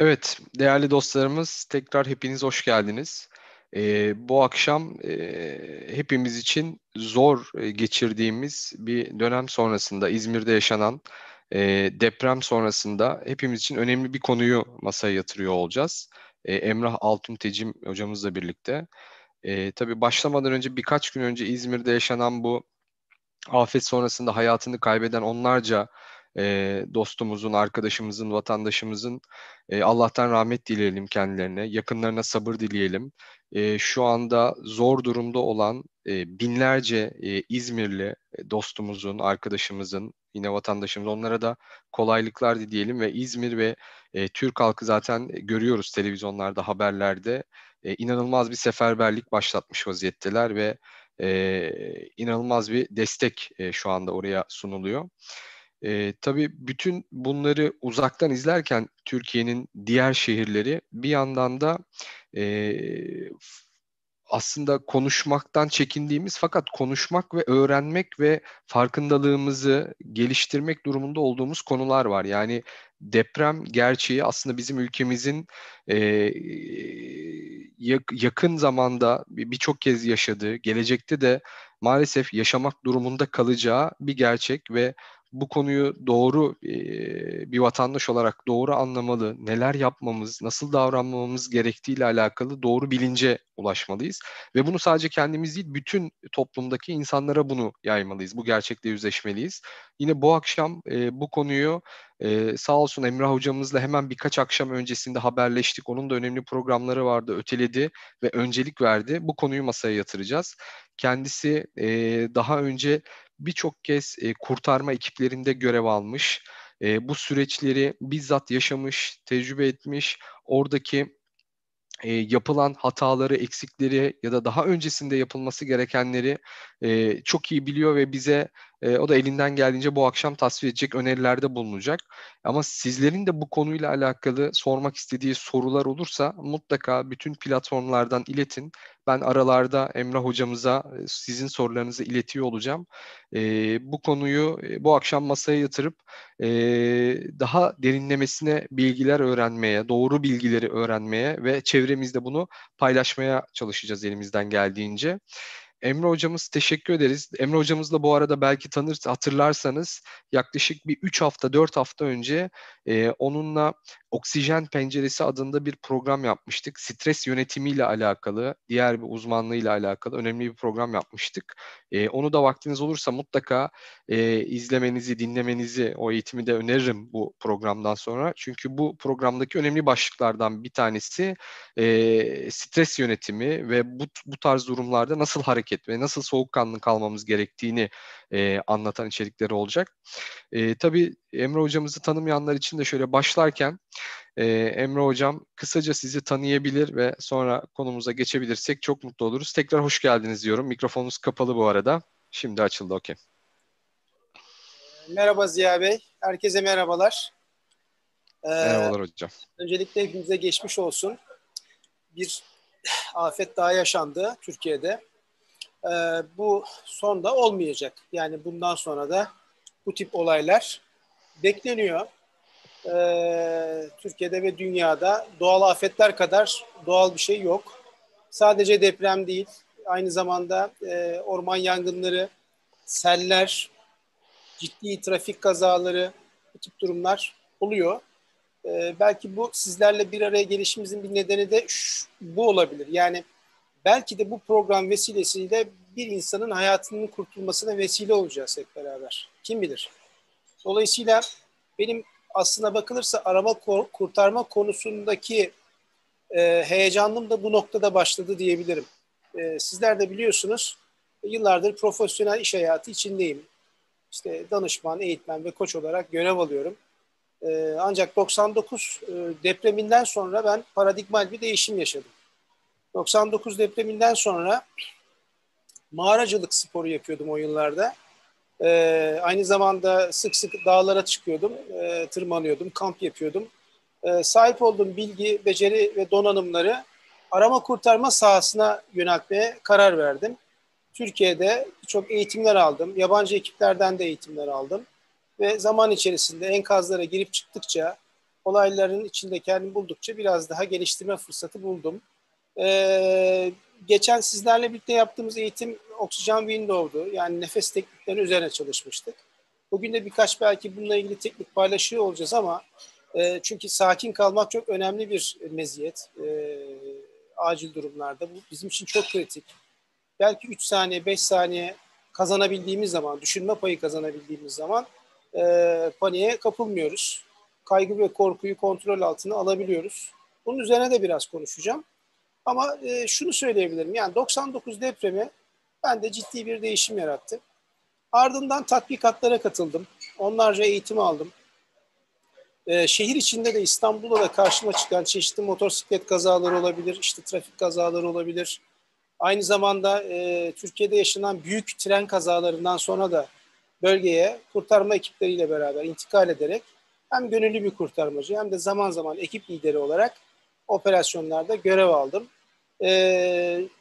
Evet, değerli dostlarımız, tekrar hepiniz hoş geldiniz. Bu akşam hepimiz için zor geçirdiğimiz bir dönem sonrasında İzmir'de yaşanan deprem sonrasında hepimiz için önemli bir konuyu masaya yatırıyor olacağız. Emrah Altuntecim hocamızla birlikte. Tabii başlamadan önce birkaç gün önce İzmir'de yaşanan bu afet sonrasında hayatını kaybeden onlarca dostumuzun, arkadaşımızın, vatandaşımızın Allah'tan rahmet dileyelim kendilerine, yakınlarına sabır dileyelim. Şu anda zor durumda olan binlerce İzmirli dostumuzun, arkadaşımızın, yine vatandaşımız, onlara da kolaylıklar dileyelim ve İzmir ve Türk halkı zaten görüyoruz televizyonlarda, haberlerde inanılmaz bir seferberlik başlatmış vaziyetteler ve inanılmaz bir destek şu anda oraya sunuluyor. Tabii bütün bunları uzaktan izlerken Türkiye'nin diğer şehirleri bir yandan da aslında konuşmaktan çekindiğimiz fakat konuşmak ve öğrenmek ve farkındalığımızı geliştirmek durumunda olduğumuz konular var. Yani deprem gerçeği aslında bizim ülkemizin yakın zamanda birçok kez yaşadığı, gelecekte de maalesef yaşamak durumunda kalacağı bir gerçek ve bu konuyu doğru bir vatandaş olarak doğru anlamalı, neler yapmamız, nasıl davranmamız gerektiğiyle alakalı doğru bilince ulaşmalıyız. Ve bunu sadece kendimiz değil, bütün toplumdaki insanlara bunu yaymalıyız. Bu gerçekle yüzleşmeliyiz. Yine bu akşam bu konuyu sağ olsun Emrah hocamızla hemen birkaç akşam öncesinde haberleştik. Onun da önemli programları vardı, öteledi ve öncelik verdi. Bu konuyu masaya yatıracağız. Kendisi daha önce birçok kez kurtarma ekiplerinde görev almış, bu süreçleri bizzat yaşamış, tecrübe etmiş, oradaki yapılan hataları, eksikleri ya da daha öncesinde yapılması gerekenleri çok iyi biliyor ve bize o da elinden geldiğince bu akşam tasvir edecek, önerilerde bulunacak. Ama sizlerin de bu konuyla alakalı sormak istediği sorular olursa mutlaka bütün platformlardan iletin. Ben aralarda Emrah hocamıza sizin sorularınızı iletiyor olacağım. Bu konuyu bu akşam masaya yatırıp daha derinlemesine bilgiler öğrenmeye, doğru bilgileri öğrenmeye ve çevremizde bunu paylaşmaya çalışacağız elimizden geldiğince. Emre hocamız, teşekkür ederiz. Emre hocamızla bu arada belki hatırlarsanız yaklaşık bir 3-4 hafta önce onunla Oksijen Penceresi adında bir program yapmıştık. Stres yönetimiyle alakalı, diğer bir uzmanlığıyla alakalı önemli bir program yapmıştık. Onu da vaktiniz olursa mutlaka izlemenizi, dinlemenizi, o eğitimi de öneririm bu programdan sonra. Çünkü bu programdaki önemli başlıklardan bir tanesi stres yönetimi ve bu tarz durumlarda nasıl hareket ve nasıl soğukkanlı kalmamız gerektiğini anlatan içerikleri olacak. Tabii Emre hocamızı tanımayanlar için de şöyle başlarken Emre hocam kısaca sizi tanıyabilir ve sonra konumuza geçebilirsek çok mutlu oluruz. Tekrar hoş geldiniz diyorum. Mikrofonunuz kapalı bu arada. Şimdi açıldı, okey. Merhaba Ziya Bey. Herkese merhabalar. Merhabalar hocam. Öncelikle hepimize geçmiş olsun. Bir afet daha yaşandı Türkiye'de. Bu son da olmayacak. Yani bundan sonra da bu tip olaylar bekleniyor. Türkiye'de ve dünyada doğal afetler kadar doğal bir şey yok. Sadece deprem değil, aynı zamanda orman yangınları, seller, ciddi trafik kazaları, bu tip durumlar oluyor. Belki bu sizlerle bir araya gelişimizin bir nedeni de bu olabilir. Yani belki de bu program vesilesiyle bir insanın hayatının kurtulmasına vesile olacağız hep beraber. Kim bilir? Dolayısıyla benim aslına bakılırsa arama kurtarma konusundaki heyecanım da bu noktada başladı diyebilirim. Sizler de biliyorsunuz, yıllardır profesyonel iş hayatı içindeyim. İşte danışman, eğitmen ve koç olarak görev alıyorum. Ancak 99 depreminden sonra ben paradigmal bir değişim yaşadım. 99 depreminden sonra mağaracılık sporu yapıyordum o yıllarda. Aynı zamanda sık sık dağlara çıkıyordum, tırmanıyordum, kamp yapıyordum. Sahip olduğum bilgi, beceri ve donanımları arama kurtarma sahasına yöneltmeye karar verdim. Türkiye'de çok eğitimler aldım, yabancı ekiplerden de eğitimler aldım. Ve zaman içerisinde enkazlara girip çıktıkça olayların içinde kendimi buldukça biraz daha geliştirme fırsatı buldum. Geçen sizlerle birlikte yaptığımız eğitim oksijen window'du. Yani nefes teknikleri üzerine çalışmıştık. Bugün de birkaç belki bununla ilgili teknik paylaşıyor olacağız ama çünkü sakin kalmak çok önemli bir meziyet acil durumlarda. Bu bizim için çok kritik. Belki 3 saniye, 5 saniye kazanabildiğimiz zaman, düşünme payı kazanabildiğimiz zaman paniğe kapılmıyoruz. Kaygı ve korkuyu kontrol altına alabiliyoruz. Bunun üzerine de biraz konuşacağım. Ama şunu söyleyebilirim. Yani 99 depremi bende ciddi bir değişim yarattı. Ardından tatbikatlara katıldım. Onlarca eğitim aldım. Şehir içinde de İstanbul'da da karşıma çıkan çeşitli motosiklet kazaları olabilir, işte trafik kazaları olabilir. Aynı zamanda Türkiye'de yaşanan büyük tren kazalarından sonra da bölgeye kurtarma ekipleriyle beraber intikal ederek hem gönüllü bir kurtarmacı hem de zaman zaman ekip lideri olarak operasyonlarda görev aldım.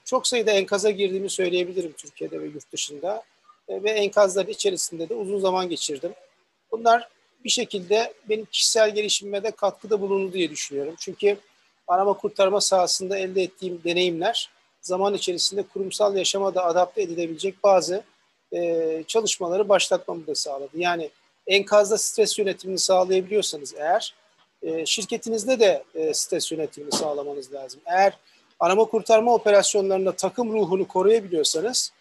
Çok sayıda enkaza girdiğimi söyleyebilirim Türkiye'de ve yurt dışında. Ve enkazlar içerisinde de uzun zaman geçirdim. Bunlar bir şekilde benim kişisel gelişimime de katkıda bulundu diye düşünüyorum. Çünkü arama kurtarma sahasında elde ettiğim deneyimler zaman içerisinde kurumsal yaşama da adapte edilebilecek bazı çalışmaları başlatmamı da sağladı. Yani enkazda stres yönetimini sağlayabiliyorsanız eğer şirketinizde de stres yönetimini sağlamanız lazım. Eğer arama kurtarma operasyonlarında takım ruhunu koruyabiliyorsanız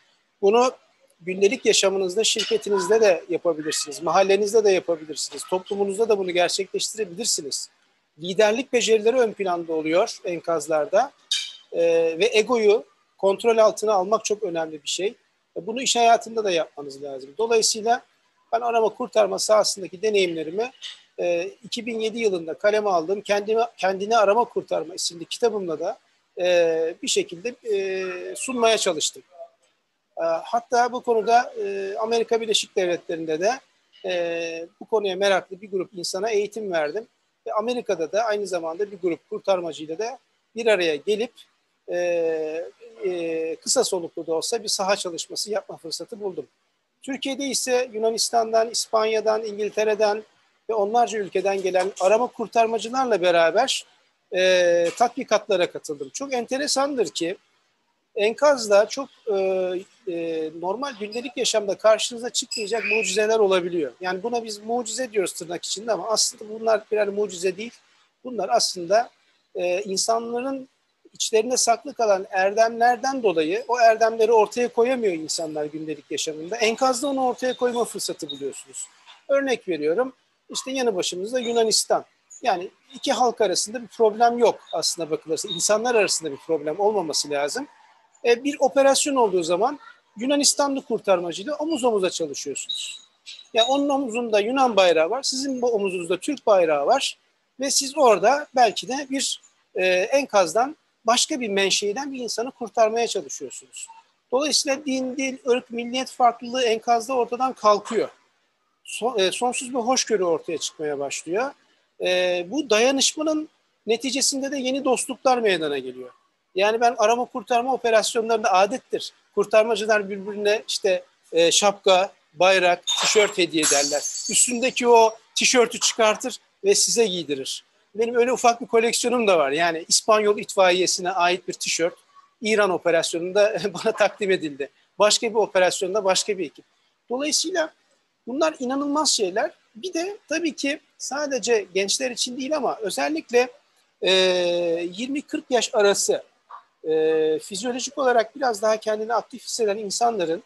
bunu gündelik yaşamınızda, şirketinizde de yapabilirsiniz, mahallenizde de yapabilirsiniz, toplumunuzda da bunu gerçekleştirebilirsiniz. Liderlik becerileri ön planda oluyor enkazlarda ve egoyu kontrol altına almak çok önemli bir şey. Bunu iş hayatında da yapmanız lazım. Dolayısıyla ben arama kurtarma sahasındaki deneyimlerimi 2007 yılında kaleme aldığım Kendini Arama Kurtarma isimli kitabımla da bir şekilde sunmaya çalıştım. Hatta bu konuda Amerika Birleşik Devletleri'nde de bu konuya meraklı bir grup insana eğitim verdim. Ve Amerika'da da aynı zamanda bir grup kurtarmacıyla da bir araya gelip kısa soluklu da olsa bir saha çalışması yapma fırsatı buldum. Türkiye'de ise Yunanistan'dan, İspanya'dan, İngiltere'den ve onlarca ülkeden gelen arama kurtarmacılarla beraber tatbikatlara katıldım. Çok enteresandır ki enkazda çok normal gündelik yaşamda karşınıza çıkmayacak mucizeler olabiliyor. Yani buna biz mucize diyoruz tırnak içinde ama aslında bunlar birer mucize değil. Bunlar aslında insanların içlerinde saklı kalan erdemlerden dolayı o erdemleri ortaya koyamıyor insanlar gündelik yaşamında. Enkazda onu ortaya koyma fırsatı buluyorsunuz. Örnek veriyorum işte yanı başımızda Yunanistan. Yani iki halk arasında bir problem yok aslına bakılırsa. İnsanlar arasında bir problem olmaması lazım. Bir operasyon olduğu zaman Yunanistanlı kurtarmacıyla omuz omuza çalışıyorsunuz. Yani onun omuzunda Yunan bayrağı var, sizin omuzunuzda Türk bayrağı var ve siz orada belki de bir enkazdan başka bir menşeiden bir insanı kurtarmaya çalışıyorsunuz. Dolayısıyla din, dil, ırk, milliyet farklılığı enkazda ortadan kalkıyor. Sonsuz bir hoşgörü ortaya çıkmaya başlıyor. Bu dayanışmanın neticesinde de yeni dostluklar meydana geliyor. Yani ben arama kurtarma operasyonlarında adettir. Kurtarmacılar birbirine işte şapka, bayrak, tişört hediye ederler. Üstündeki o tişörtü çıkartır ve size giydirir. Benim öyle ufak bir koleksiyonum da var. Yani İspanyol itfaiyesine ait bir tişört İran operasyonunda bana takdim edildi. Başka bir operasyonda başka bir ekip. Dolayısıyla bunlar inanılmaz şeyler. Bir de tabii ki sadece gençler için değil ama özellikle 20-40 yaş arası fizyolojik olarak biraz daha kendini aktif hisseden insanların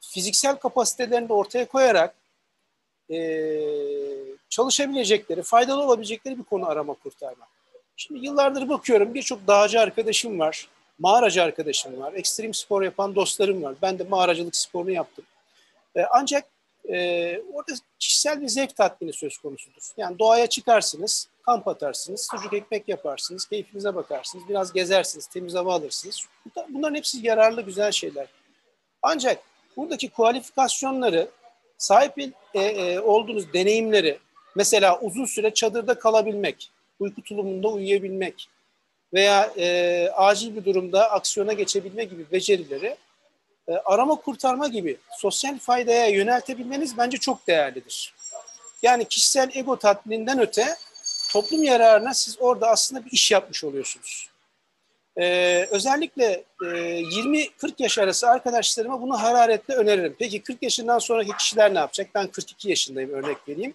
fiziksel kapasitelerini de ortaya koyarak çalışabilecekleri, faydalı olabilecekleri bir konu arama kurtarma. Şimdi yıllardır bakıyorum birçok dağcı arkadaşım var, mağaracı arkadaşım var, ekstrem spor yapan dostlarım var. Ben de mağaracılık sporunu yaptım. Ancak orada kişisel bir zevk tatmini söz konusudur. Yani doğaya çıkarsınız, kamp atarsınız, sucuk ekmek yaparsınız, keyfinize bakarsınız, biraz gezersiniz, temiz hava alırsınız. Bunların hepsi yararlı, güzel şeyler. Ancak buradaki kualifikasyonları, sahip olduğunuz deneyimleri, mesela uzun süre çadırda kalabilmek, uyku tulumunda uyuyabilmek veya acil bir durumda aksiyona geçebilme gibi becerileri arama kurtarma gibi sosyal faydaya yöneltebilmeniz bence çok değerlidir. Yani kişisel ego tatmininden öte toplum yararına siz orada aslında bir iş yapmış oluyorsunuz. Özellikle 20-40 yaş arası arkadaşlarıma bunu hararetle öneririm. Peki 40 yaşından sonraki kişiler ne yapacak? Ben 42 yaşındayım, örnek vereyim.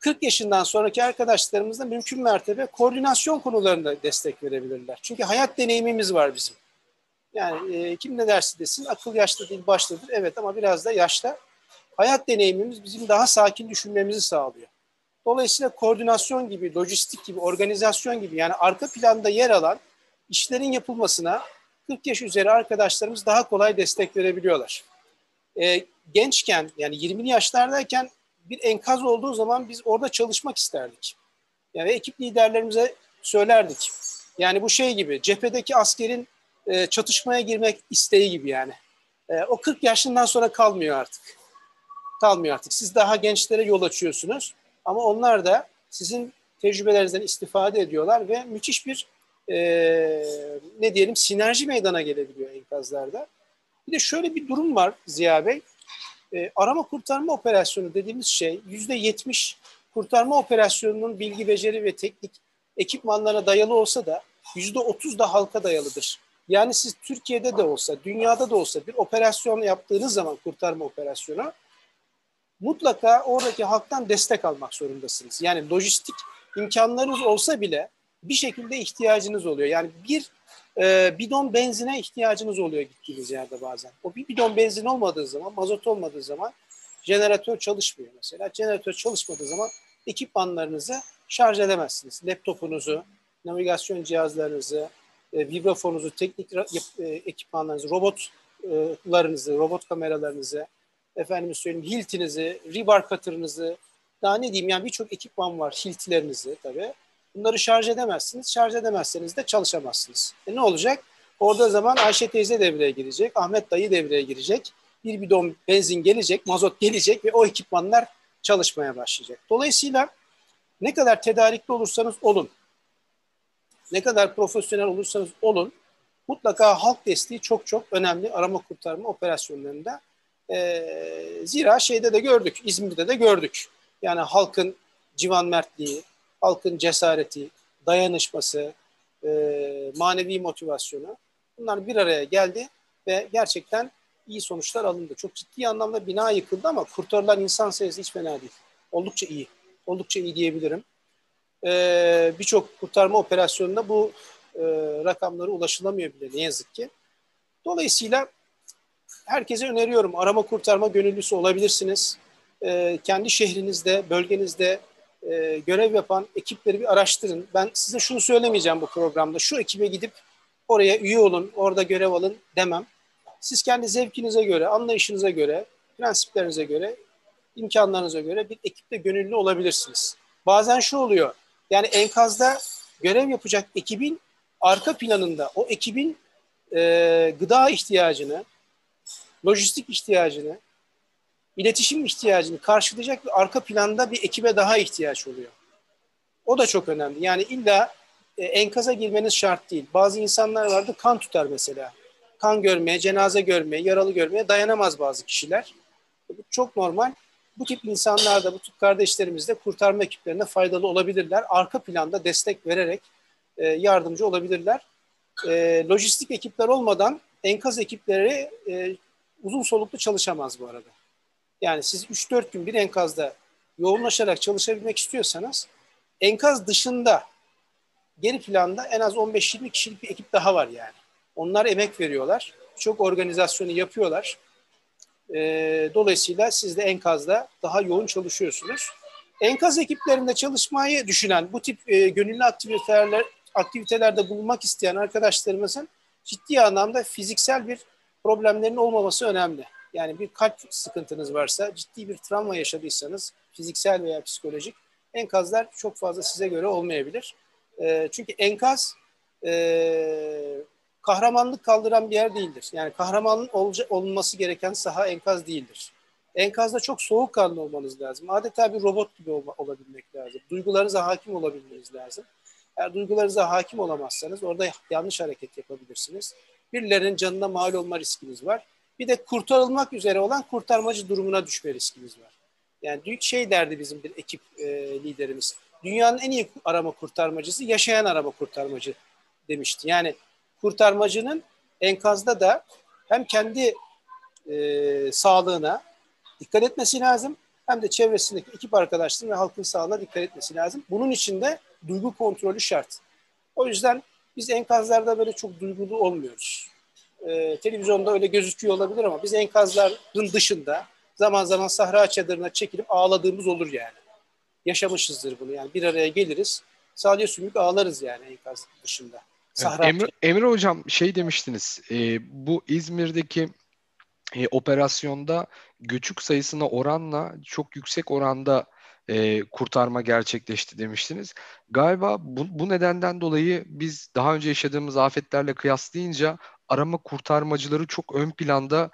40 yaşından sonraki arkadaşlarımızla mümkün mertebe koordinasyon konularında destek verebilirler. Çünkü hayat deneyimimiz var bizim. Yani kim ne dersi desin, akıl yaşta değil baştadır. Evet, ama biraz da yaşta. Hayat deneyimimiz bizim daha sakin düşünmemizi sağlıyor. Dolayısıyla koordinasyon gibi, lojistik gibi, organizasyon gibi, yani arka planda yer alan işlerin yapılmasına 40 yaş üzeri arkadaşlarımız daha kolay destek verebiliyorlar. Gençken, yani 20'li yaşlardayken bir enkaz olduğu zaman biz orada çalışmak isterdik. Yani ekip liderlerimize söylerdik. Yani bu şey gibi, cephedeki askerin çatışmaya girmek isteği gibi yani. O 40 yaşından sonra kalmıyor artık. Kalmıyor artık. Siz daha gençlere yol açıyorsunuz ama onlar da sizin tecrübelerinizden istifade ediyorlar ve müthiş bir ne diyelim, sinerji meydana gelebiliyor enkazlarda. Bir de şöyle bir durum var Ziya Bey. Arama kurtarma operasyonu dediğimiz şey %70 kurtarma operasyonunun bilgi, beceri ve teknik ekipmanlarına dayalı olsa da %30 da halka dayalıdır. Yani siz Türkiye'de de olsa, dünyada da olsa bir operasyon yaptığınız zaman, kurtarma operasyonu, mutlaka oradaki halktan destek almak zorundasınız. Yani lojistik imkanlarınız olsa bile bir şekilde ihtiyacınız oluyor. Yani bir bidon benzine ihtiyacınız oluyor gittiğiniz yerde bazen. O bir bidon benzin olmadığı zaman, mazot olmadığı zaman jeneratör çalışmıyor mesela. Jeneratör çalışmadığı zaman ekipmanlarınızı şarj edemezsiniz. Laptopunuzu, navigasyon cihazlarınızı, vibrafonunuzu, teknik ekipmanlarınızı, robotlarınızı, robot kameralarınızı, efendime söyleyeyim hiltinizi, rebar cutter'ınızı, daha ne diyeyim, yani birçok ekipman var, hiltilerinizi tabii. Bunları şarj edemezsiniz. Şarj edemezseniz de çalışamazsınız. Ne olacak? Orada zaman Ayşe teyze devreye girecek, Ahmet dayı devreye girecek. Bir bidon benzin gelecek, mazot gelecek ve o ekipmanlar çalışmaya başlayacak. Dolayısıyla ne kadar tedarikli olursanız olun, ne kadar profesyonel olursanız olun, mutlaka halk desteği çok çok önemli arama kurtarma operasyonlarında. Zira şeyde de gördük, İzmir'de de gördük. Yani halkın civan mertliği, halkın cesareti, dayanışması, manevi motivasyonu, bunlar bir araya geldi ve gerçekten iyi sonuçlar alındı. Çok ciddi anlamda bina yıkıldı ama kurtarılan insan sayısı hiç fena değil. Oldukça iyi, oldukça iyi diyebilirim. Birçok kurtarma operasyonunda bu rakamlara ulaşılamıyor bile ne yazık ki. Dolayısıyla herkese öneriyorum, arama kurtarma gönüllüsü olabilirsiniz. Kendi şehrinizde, bölgenizde görev yapan ekipleri bir araştırın. Ben size şunu söylemeyeceğim bu programda. Şu ekibe gidip oraya üye olun, orada görev alın demem. Siz kendi zevkinize göre, anlayışınıza göre, prensiplerinize göre, imkanlarınıza göre bir ekipte gönüllü olabilirsiniz. Bazen şu oluyor, yani enkazda görev yapacak ekibin arka planında o ekibin gıda ihtiyacını, lojistik ihtiyacını, iletişim ihtiyacını karşılayacak bir arka planda bir ekibe daha ihtiyaç oluyor. O da çok önemli. Yani illa enkaza girmeniz şart değil. Bazı insanlar vardı, kan tutar mesela. Kan görmeye, cenaze görmeye, yaralı görmeye dayanamaz bazı kişiler. Bu çok normal. Bu tip insanlar da, bu tip kardeşlerimiz de kurtarma ekiplerine faydalı olabilirler. Arka planda destek vererek yardımcı olabilirler. Lojistik ekipler olmadan enkaz ekipleri uzun soluklu çalışamaz bu arada. Yani siz 3-4 gün bir enkazda yoğunlaşarak çalışabilmek istiyorsanız, enkaz dışında geri planda en az 15-20 kişilik bir ekip daha var yani. Onlar emek veriyorlar. Çok organizasyonu yapıyorlar. Dolayısıyla siz de enkazda daha yoğun çalışıyorsunuz. Enkaz ekiplerinde çalışmayı düşünen, bu tip gönüllü aktivitelerde bulunmak isteyen arkadaşlarımızın ciddi anlamda fiziksel bir problemlerin olmaması önemli. Yani bir kalp sıkıntınız varsa, ciddi bir travma yaşadıysanız, fiziksel veya psikolojik, enkazlar çok fazla size göre olmayabilir. Çünkü enkaz kahramanlık kaldıran bir yer değildir. Yani kahramanın olması gereken saha enkaz değildir. Enkazda çok soğukkanlı olmanız lazım. Adeta bir robot gibi olabilmek lazım. Duygularınıza hakim olabilmeniz lazım. Eğer duygularınıza hakim olamazsanız orada yanlış hareket yapabilirsiniz. Birilerinin canına mal olma riskiniz var. Bir de kurtarılmak üzere olan kurtarmacı durumuna düşme riskimiz var. Yani şey derdi bizim bir ekip liderimiz. Dünyanın en iyi arama kurtarmacısı yaşayan arama kurtarmacı demişti. Yani kurtarmacının enkazda da hem kendi sağlığına dikkat etmesi lazım, hem de çevresindeki ekip arkadaşlarının ve halkın sağlığına dikkat etmesi lazım. Bunun için de duygu kontrolü şart. O yüzden biz enkazlarda böyle çok duygulu olmuyoruz. Televizyonda öyle gözüküyor olabilir ama biz enkazların dışında zaman zaman sahra çadırına çekilip ağladığımız olur yani. Yaşamışızdır bunu yani. Bir araya geliriz, sadece sümük ağlarız yani enkaz dışında. Sahra Emre Hocam şey demiştiniz, bu İzmir'deki operasyonda göçük sayısına oranla çok yüksek oranda kurtarma gerçekleşti demiştiniz. Galiba bu nedenden dolayı biz daha önce yaşadığımız afetlerle kıyaslayınca arama kurtarmacıları çok ön planda,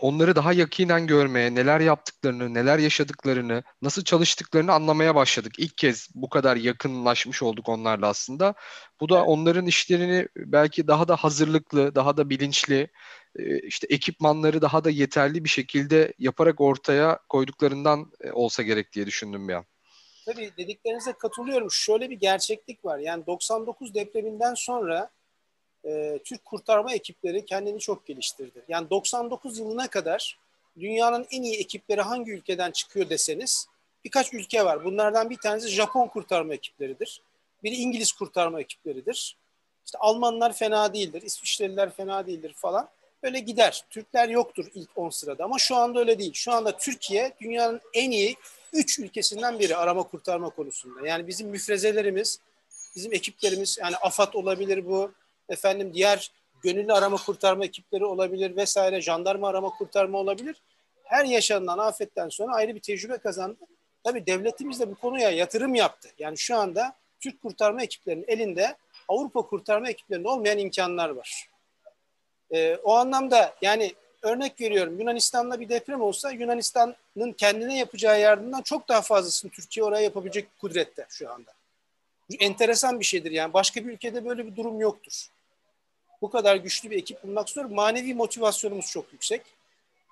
onları daha yakinen görmeye, neler yaptıklarını, neler yaşadıklarını, nasıl çalıştıklarını anlamaya başladık. İlk kez bu kadar yakınlaşmış olduk onlarla aslında. Bu da onların işlerini belki daha da hazırlıklı, daha da bilinçli, işte ekipmanları daha da yeterli bir şekilde yaparak ortaya koyduklarından olsa gerek diye düşündüm bir an. Tabii dediklerinize katılıyorum. Şöyle bir gerçeklik var. Yani 99 depreminden sonra Türk kurtarma ekipleri kendini çok geliştirdi. Yani 99 yılına kadar dünyanın en iyi ekipleri hangi ülkeden çıkıyor deseniz birkaç ülke var. Bunlardan bir tanesi Japon kurtarma ekipleridir. Biri İngiliz kurtarma ekipleridir. İşte Almanlar fena değildir, İsviçreliler fena değildir falan. Öyle gider. Türkler yoktur ilk 10 sırada ama şu anda öyle değil. Şu anda Türkiye dünyanın en iyi 3 ülkesinden biri arama kurtarma konusunda. Yani bizim müfrezelerimiz, bizim ekiplerimiz, yani AFAD olabilir bu, diğer gönüllü arama kurtarma ekipleri olabilir vesaire, jandarma arama kurtarma olabilir. Her yaşanan afetten sonra ayrı bir tecrübe kazandı. Tabii devletimiz de bu konuya yatırım yaptı. Yani şu anda Türk kurtarma ekiplerinin elinde Avrupa kurtarma ekiplerinin olmayan imkanlar var. O anlamda yani örnek veriyorum, Yunanistan'da bir deprem olsa Yunanistan'ın kendine yapacağı yardımdan çok daha fazlasını Türkiye oraya yapabilecek kudrette şu anda. Enteresan bir şeydir yani. Başka bir ülkede böyle bir durum yoktur. Bu kadar güçlü bir ekip bulmak zor. Manevi motivasyonumuz çok yüksek.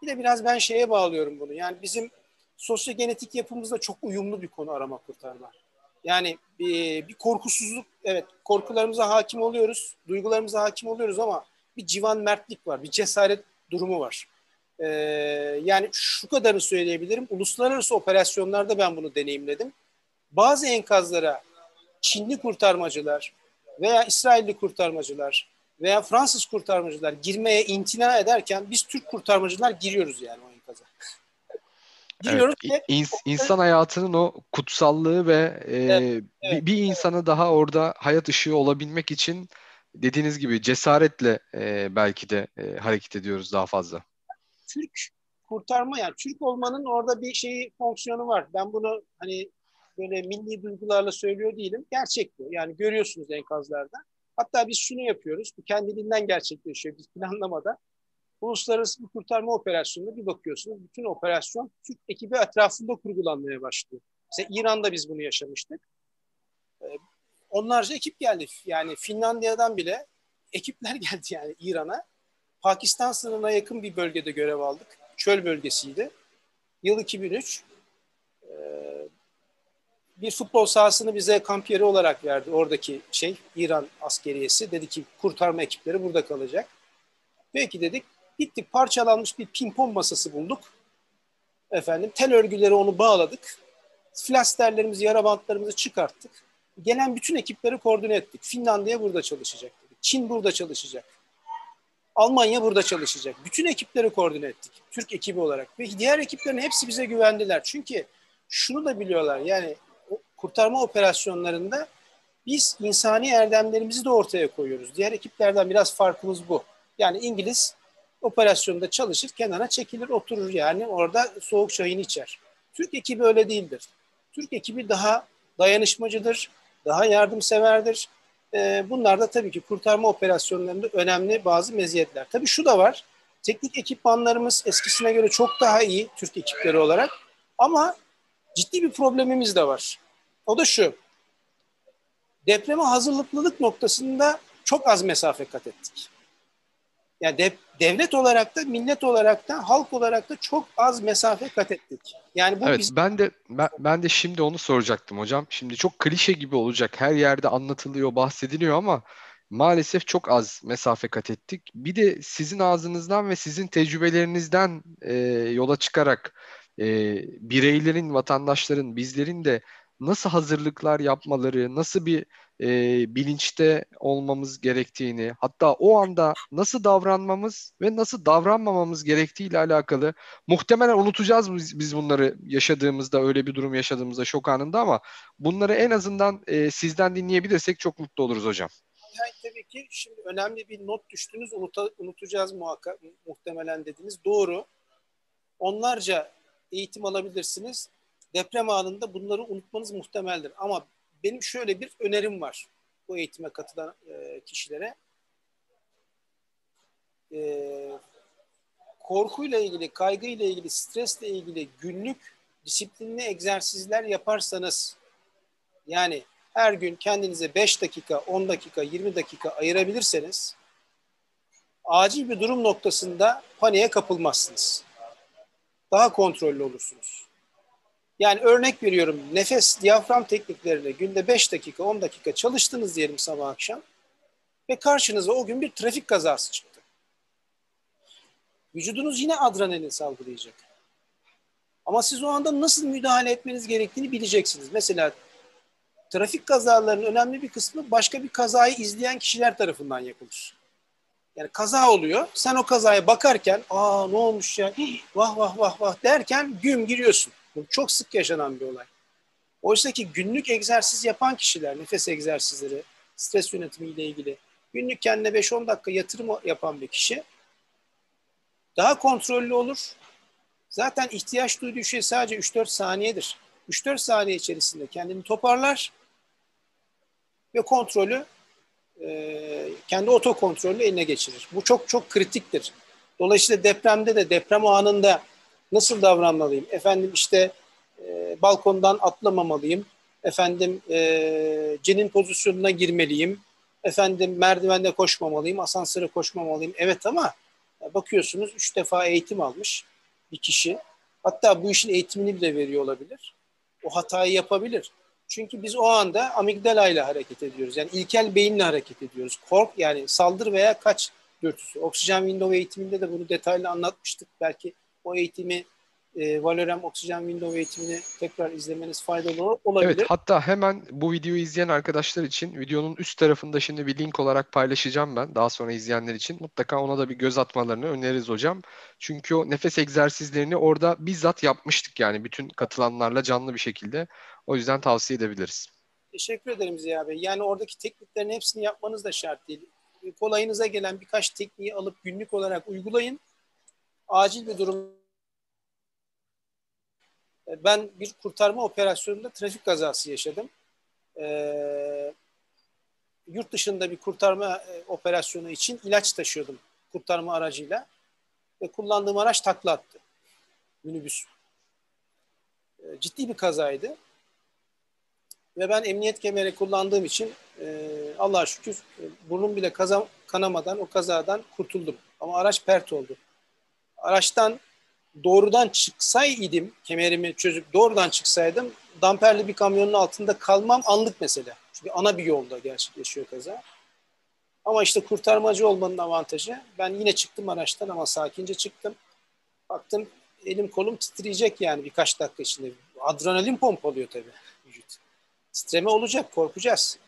Bir de biraz ben şeye bağlıyorum bunu. Yani bizim sosyogenetik yapımızla çok uyumlu bir konu arama kurtarma. Yani bir korkusuzluk, evet, korkularımıza hakim oluyoruz, duygularımıza hakim oluyoruz ama bir civan mertlik var, bir cesaret durumu var. Yani şu kadarını söyleyebilirim. Uluslararası operasyonlarda ben bunu deneyimledim. Bazı enkazlara Çinli kurtarmacılar veya İsrailli kurtarmacılar veya Fransız kurtarmacılar girmeye imtina ederken biz Türk kurtarmacılar giriyoruz yani o enkaza. Giriyoruz evet, ve insan hayatının o kutsallığı ve evet, evet, bir insana evet, daha orada hayat ışığı olabilmek için dediğiniz gibi cesaretle belki de hareket ediyoruz daha fazla. Türk kurtarma, yani Türk olmanın orada bir şeyi, fonksiyonu var. Ben bunu hani böyle milli duygularla söylüyor değilim. Gerçek bu. Yani görüyorsunuz enkazlarda. Hatta biz şunu yapıyoruz. Bu kendiliğinden gerçekleşiyor. Biz planlamada. Uluslararası bir kurtarma operasyonunda bir bakıyorsunuz. Bütün operasyon Türk ekibi etrafında kurgulanmaya başlıyor. Mesela İran'da biz bunu yaşamıştık. Onlarca ekip geldi. Yani Finlandiya'dan bile ekipler geldi yani İran'a. Pakistan sınırına yakın bir bölgede görev aldık. Çöl bölgesiydi. Yıl 2003. Bir futbol sahasını bize kamp yeri olarak verdi. Oradaki İran askeriyesi dedi ki kurtarma ekipleri burada kalacak. Peki dedik, gittik parçalanmış bir pimpon masası bulduk. Tel örgüleri onu bağladık. Flasterlerimizi, yara bantlarımızı çıkarttık. Gelen bütün ekipleri koordine ettik. Finlandiya burada çalışacak dedik. Çin burada çalışacak. Almanya burada çalışacak. Bütün ekipleri koordine ettik. Türk ekibi olarak. Ve diğer ekiplerin hepsi bize güvendiler. Çünkü şunu da biliyorlar yani, kurtarma operasyonlarında biz insani erdemlerimizi de ortaya koyuyoruz. Diğer ekiplerden biraz farkımız bu. Yani İngiliz operasyonda çalışır, kenara çekilir, oturur yani. Orada soğuk çayını içer. Türk ekibi öyle değildir. Türk ekibi daha dayanışmacıdır, daha yardımseverdir. Bunlar da tabii ki kurtarma operasyonlarında önemli bazı meziyetler. Tabii şu da var, teknik ekipmanlarımız eskisine göre çok daha iyi Türk ekipleri olarak. Ama ciddi bir problemimiz de var. O da şu, depreme hazırlıklılık noktasında çok az mesafe kat ettik. yani devlet olarak da, millet olarak da, halk olarak da çok az mesafe kat ettik. Yani bu evet, ben de şimdi onu soracaktım hocam. Şimdi çok klişe gibi olacak. Her yerde anlatılıyor, bahsediliyor ama maalesef çok az mesafe kat ettik. Bir de sizin ağzınızdan ve sizin tecrübelerinizden yola çıkarak bireylerin, vatandaşların, bizlerin de nasıl hazırlıklar yapmaları, nasıl bir bilinçte olmamız gerektiğini, hatta o anda nasıl davranmamız ve nasıl davranmamamız gerektiğiyle alakalı. Muhtemelen unutacağız biz bunları yaşadığımızda, öyle bir durum yaşadığımızda, şok anında, ama bunları en azından sizden dinleyebilirsek çok mutlu oluruz hocam. Yani tabii ki şimdi önemli bir not düştünüz, unutacağız muhakkak, muhtemelen dediniz. Doğru. Onlarca eğitim alabilirsiniz. Deprem anında bunları unutmanız muhtemeldir. Ama benim şöyle bir önerim var bu eğitime katılan kişilere. Korkuyla ilgili, kaygıyla ilgili, stresle ilgili günlük disiplinli egzersizler yaparsanız, yani her gün kendinize 5 dakika, 10 dakika, 20 dakika ayırabilirseniz, acil bir durum noktasında paniğe kapılmazsınız. Daha kontrollü olursunuz. Yani örnek veriyorum, nefes, diyafram tekniklerine günde 5 dakika, 10 dakika çalıştınız diyelim sabah akşam ve karşınıza o gün bir trafik kazası çıktı. Vücudunuz yine adrenalin salgılayacak. Ama siz o anda nasıl müdahale etmeniz gerektiğini bileceksiniz. Mesela trafik kazalarının önemli bir kısmı başka bir kazayı izleyen kişiler tarafından yapılır. Yani kaza oluyor, sen o kazaya bakarken "Aa, ne olmuş ya, vah vah vah vah" derken güm giriyorsun. Bu çok sık yaşanan bir olay. Oysa ki günlük egzersiz yapan kişiler, nefes egzersizleri, stres yönetimiyle ilgili günlük kendine 5-10 dakika yatırım yapan bir kişi daha kontrollü olur. Zaten ihtiyaç duyduğu şey sadece 3-4 saniyedir. 3-4 saniye içerisinde kendini toparlar ve kontrolü, kendi otokontrolünü eline geçirir. Bu çok çok kritiktir. Dolayısıyla depremde de, deprem anında nasıl davranmalıyım? Efendim işte balkondan atlamamalıyım. Efendim cenin pozisyonuna girmeliyim. Efendim merdivende koşmamalıyım, asansöre koşmamalıyım. Evet, ama bakıyorsunuz 3 defa eğitim almış bir kişi. Hatta bu işin eğitimini bile veriyor olabilir. O hatayı yapabilir. Çünkü biz o anda amigdala ile hareket ediyoruz. Yani ilkel beyinle hareket ediyoruz. Kork, yani saldır veya kaç dürtüsü. Oksijen Window eğitiminde de bunu detaylı anlatmıştık. Belki o eğitimi, Valorem Oksijen Window eğitimini tekrar izlemeniz faydalı olabilir. Evet, hatta hemen bu videoyu izleyen arkadaşlar için videonun üst tarafında şimdi bir link olarak paylaşacağım ben. Daha sonra izleyenler için mutlaka ona da bir göz atmalarını öneririz hocam. Çünkü o nefes egzersizlerini orada bizzat yapmıştık, yani bütün katılanlarla canlı bir şekilde. O yüzden tavsiye edebiliriz. Teşekkür ederim Ziya Bey. Yani oradaki tekniklerin hepsini yapmanız da şart değil. Kolayınıza gelen birkaç tekniği alıp günlük olarak uygulayın. Acil bir durum. Ben bir kurtarma operasyonunda trafik kazası yaşadım. Yurt dışında bir kurtarma operasyonu için ilaç taşıyordum kurtarma aracıyla. Ve kullandığım araç takla attı. Minibüs. Ciddi bir kazaydı. Ve ben emniyet kemeri kullandığım için Allah'a şükür burnum bile kanamadan o kazadan kurtuldum. Ama araç pert oldu. Araçtan doğrudan çıksaydım, kemerimi çözüp doğrudan çıksaydım, damperli bir kamyonun altında kalmam anlık mesele. Çünkü ana bir yolda gerçekleşiyor kaza. Ama işte kurtarmacı olmanın avantajı, ben yine çıktım araçtan ama sakince çıktım. Baktım elim kolum titriyecek yani birkaç dakika içinde. Adrenalin pompalıyor tabii vücut. Titreme olacak, korkacağız.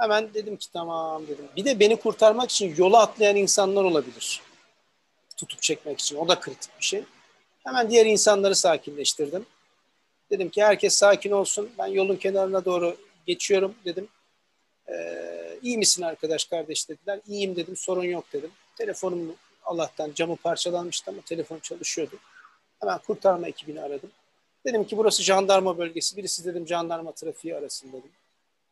Hemen dedim ki tamam dedim. Bir de beni kurtarmak için yola atlayan insanlar olabilir. Tutup çekmek için. O da kritik bir şey. Hemen diğer insanları sakinleştirdim. Dedim ki herkes sakin olsun. Ben yolun kenarına doğru geçiyorum dedim. İyi misin arkadaş, kardeş dediler. İyiyim dedim. Sorun yok dedim. Telefonum Allah'tan camı parçalanmıştı ama telefon çalışıyordu. Hemen kurtarma ekibini aradım. Dedim ki burası jandarma bölgesi. Birisi dedim jandarma trafiği arasın dedim.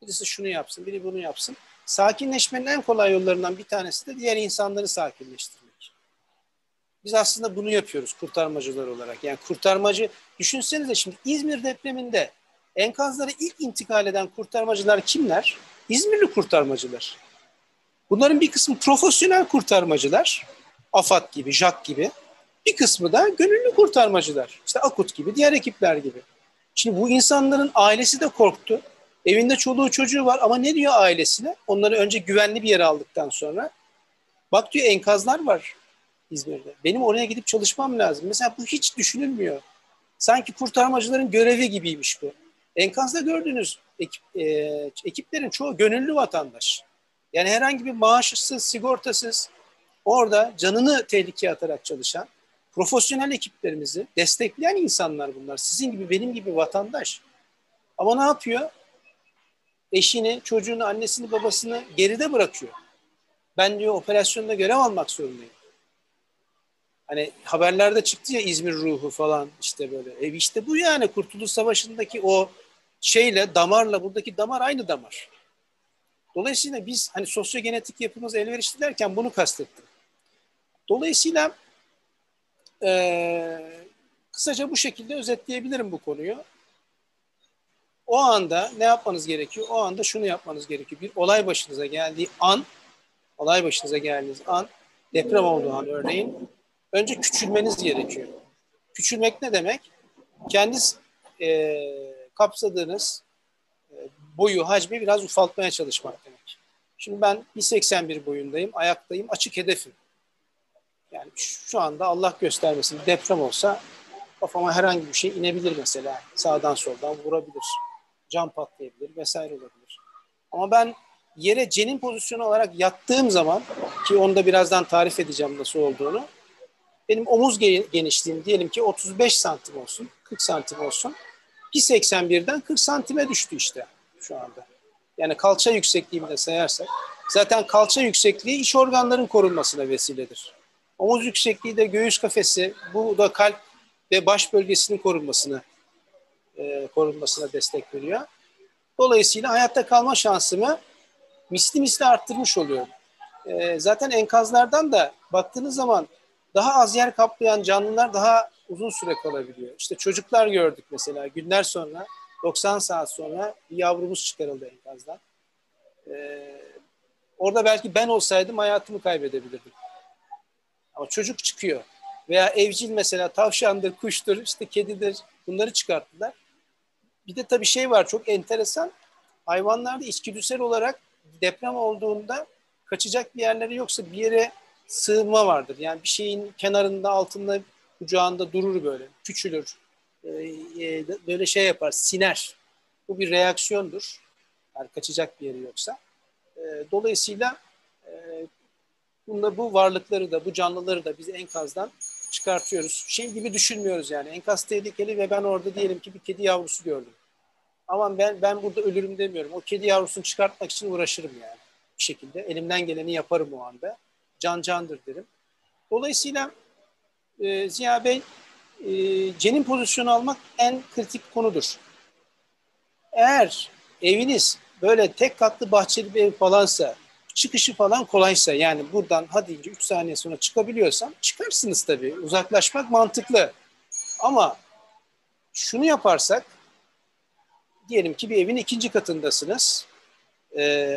Birisi şunu yapsın, biri bunu yapsın. Sakinleşmenin en kolay yollarından bir tanesi de diğer insanları sakinleştirmek. Biz aslında bunu yapıyoruz kurtarmacılar olarak. Yani kurtarmacı, düşünsenize şimdi İzmir depreminde enkazlara ilk intikal eden kurtarmacılar kimler? İzmirli kurtarmacılar. Bunların bir kısmı profesyonel kurtarmacılar. AFAD gibi, JAK gibi. Bir kısmı da gönüllü kurtarmacılar. İşte AKUT gibi, diğer ekipler gibi. Şimdi bu insanların ailesi de korktu. Evinde çoluğu çocuğu var ama ne diyor ailesine? Onları önce güvenli bir yere aldıktan sonra. Bak diyor, enkazlar var İzmir'de. Benim oraya gidip çalışmam lazım. Mesela bu hiç düşünülmüyor. Sanki kurtarmacıların görevi gibiymiş bu. Enkazda gördüğünüz ekiplerin çoğu gönüllü vatandaş. Yani herhangi bir maaşsız, sigortasız, orada canını tehlikeye atarak çalışan, profesyonel ekiplerimizi destekleyen insanlar bunlar. Sizin gibi, benim gibi vatandaş. Ama ne yapıyor? Eşini, çocuğunu, annesini, babasını geride bırakıyor. Ben diyor operasyonda görev almak zorundayım. Hani haberlerde çıktı ya İzmir ruhu falan işte böyle. İşte bu yani Kurtuluş Savaşı'ndaki o şeyle, damarla buradaki damar aynı damar. Dolayısıyla biz hani sosyogenetik yapımız elverişli derken bunu kastettim. Dolayısıyla kısaca bu şekilde özetleyebilirim bu konuyu. O anda ne yapmanız gerekiyor? O anda şunu yapmanız gerekiyor. Bir olay başınıza geldiği an, olay başınıza geldiğiniz an, deprem olduğu an örneğin, önce küçülmeniz gerekiyor. Küçülmek ne demek? Kendi kapsadığınız boyu, hacmi biraz ufaltmaya çalışmak demek. Şimdi ben 1.81 boyundayım, ayaktayım, açık hedefim. Yani şu anda Allah göstermesin deprem olsa kafama herhangi bir şey inebilir mesela. Sağdan soldan vurabilir, cam patlayabilir vesaire olabilir. Ama ben yere cenin pozisyonu olarak yattığım zaman, ki onu da birazdan tarif edeceğim nasıl olduğunu, benim omuz genişliğim diyelim ki 35 santim olsun, 40 santim olsun. 1.81'den 40 santime düştü işte şu anda. Yani kalça yüksekliğimi de sayarsak. Zaten kalça yüksekliği iç organların korunmasına vesiledir. Omuz yüksekliği de göğüs kafesi, bu da kalp ve baş bölgesinin korunmasına destek veriyor. Dolayısıyla hayatta kalma şansımı misli misli arttırmış oluyorum. Zaten enkazlardan da baktığınız zaman daha az yer kaplayan canlılar daha uzun süre kalabiliyor. İşte çocuklar gördük mesela, günler sonra, 90 saat sonra bir yavrumuz çıkarıldı enkazdan. Orada belki ben olsaydım hayatımı kaybedebilirdim. Ama çocuk çıkıyor. Veya evcil mesela tavşandır, kuştur, işte kedidir, bunları çıkarttılar. Bir de tabii şey var, çok enteresan. Hayvanlarda içgüdüsel olarak deprem olduğunda kaçacak bir yerleri yoksa bir yere sığınma vardır. Yani bir şeyin kenarında, altında, kucağında durur böyle, küçülür, böyle şey yapar, siner. Bu bir reaksiyondur, yani kaçacak bir yeri yoksa. Dolayısıyla bu varlıkları da, bu canlıları da biz enkazdan çıkartıyoruz. Şey gibi düşünmüyoruz yani, enkaz tehlikeli ve ben orada diyelim ki bir kedi yavrusu gördüm. Aman ben burada ölürüm demiyorum. O kedi yavrusunu çıkartmak için uğraşırım yani bir şekilde. Elimden geleni yaparım o anda. Can candır derim. Dolayısıyla Ziya Bey, cenin pozisyonu almak en kritik konudur. Eğer eviniz böyle tek katlı bahçeli bir ev falansa, çıkışı falan kolaysa, yani buradan hadi 3 saniye sonra çıkabiliyorsam çıkarsınız tabii. Uzaklaşmak mantıklı. Ama şunu yaparsak, diyelim ki bir evin 2. katındasınız.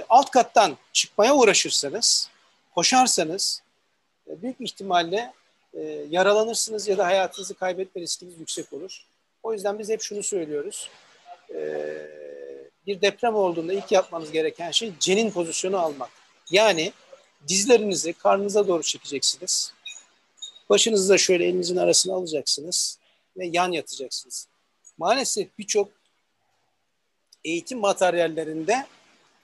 Alt kattan çıkmaya uğraşırsanız, koşarsanız büyük ihtimalle yaralanırsınız ya da hayatınızı kaybetme riskiniz yüksek olur. O yüzden biz hep şunu söylüyoruz. Bir deprem olduğunda ilk yapmanız gereken şey cenin pozisyonu almak. Yani dizlerinizi karnınıza doğru çekeceksiniz. Başınızı da şöyle elinizin arasına alacaksınız ve yan yatacaksınız. Maalesef birçok eğitim materyallerinde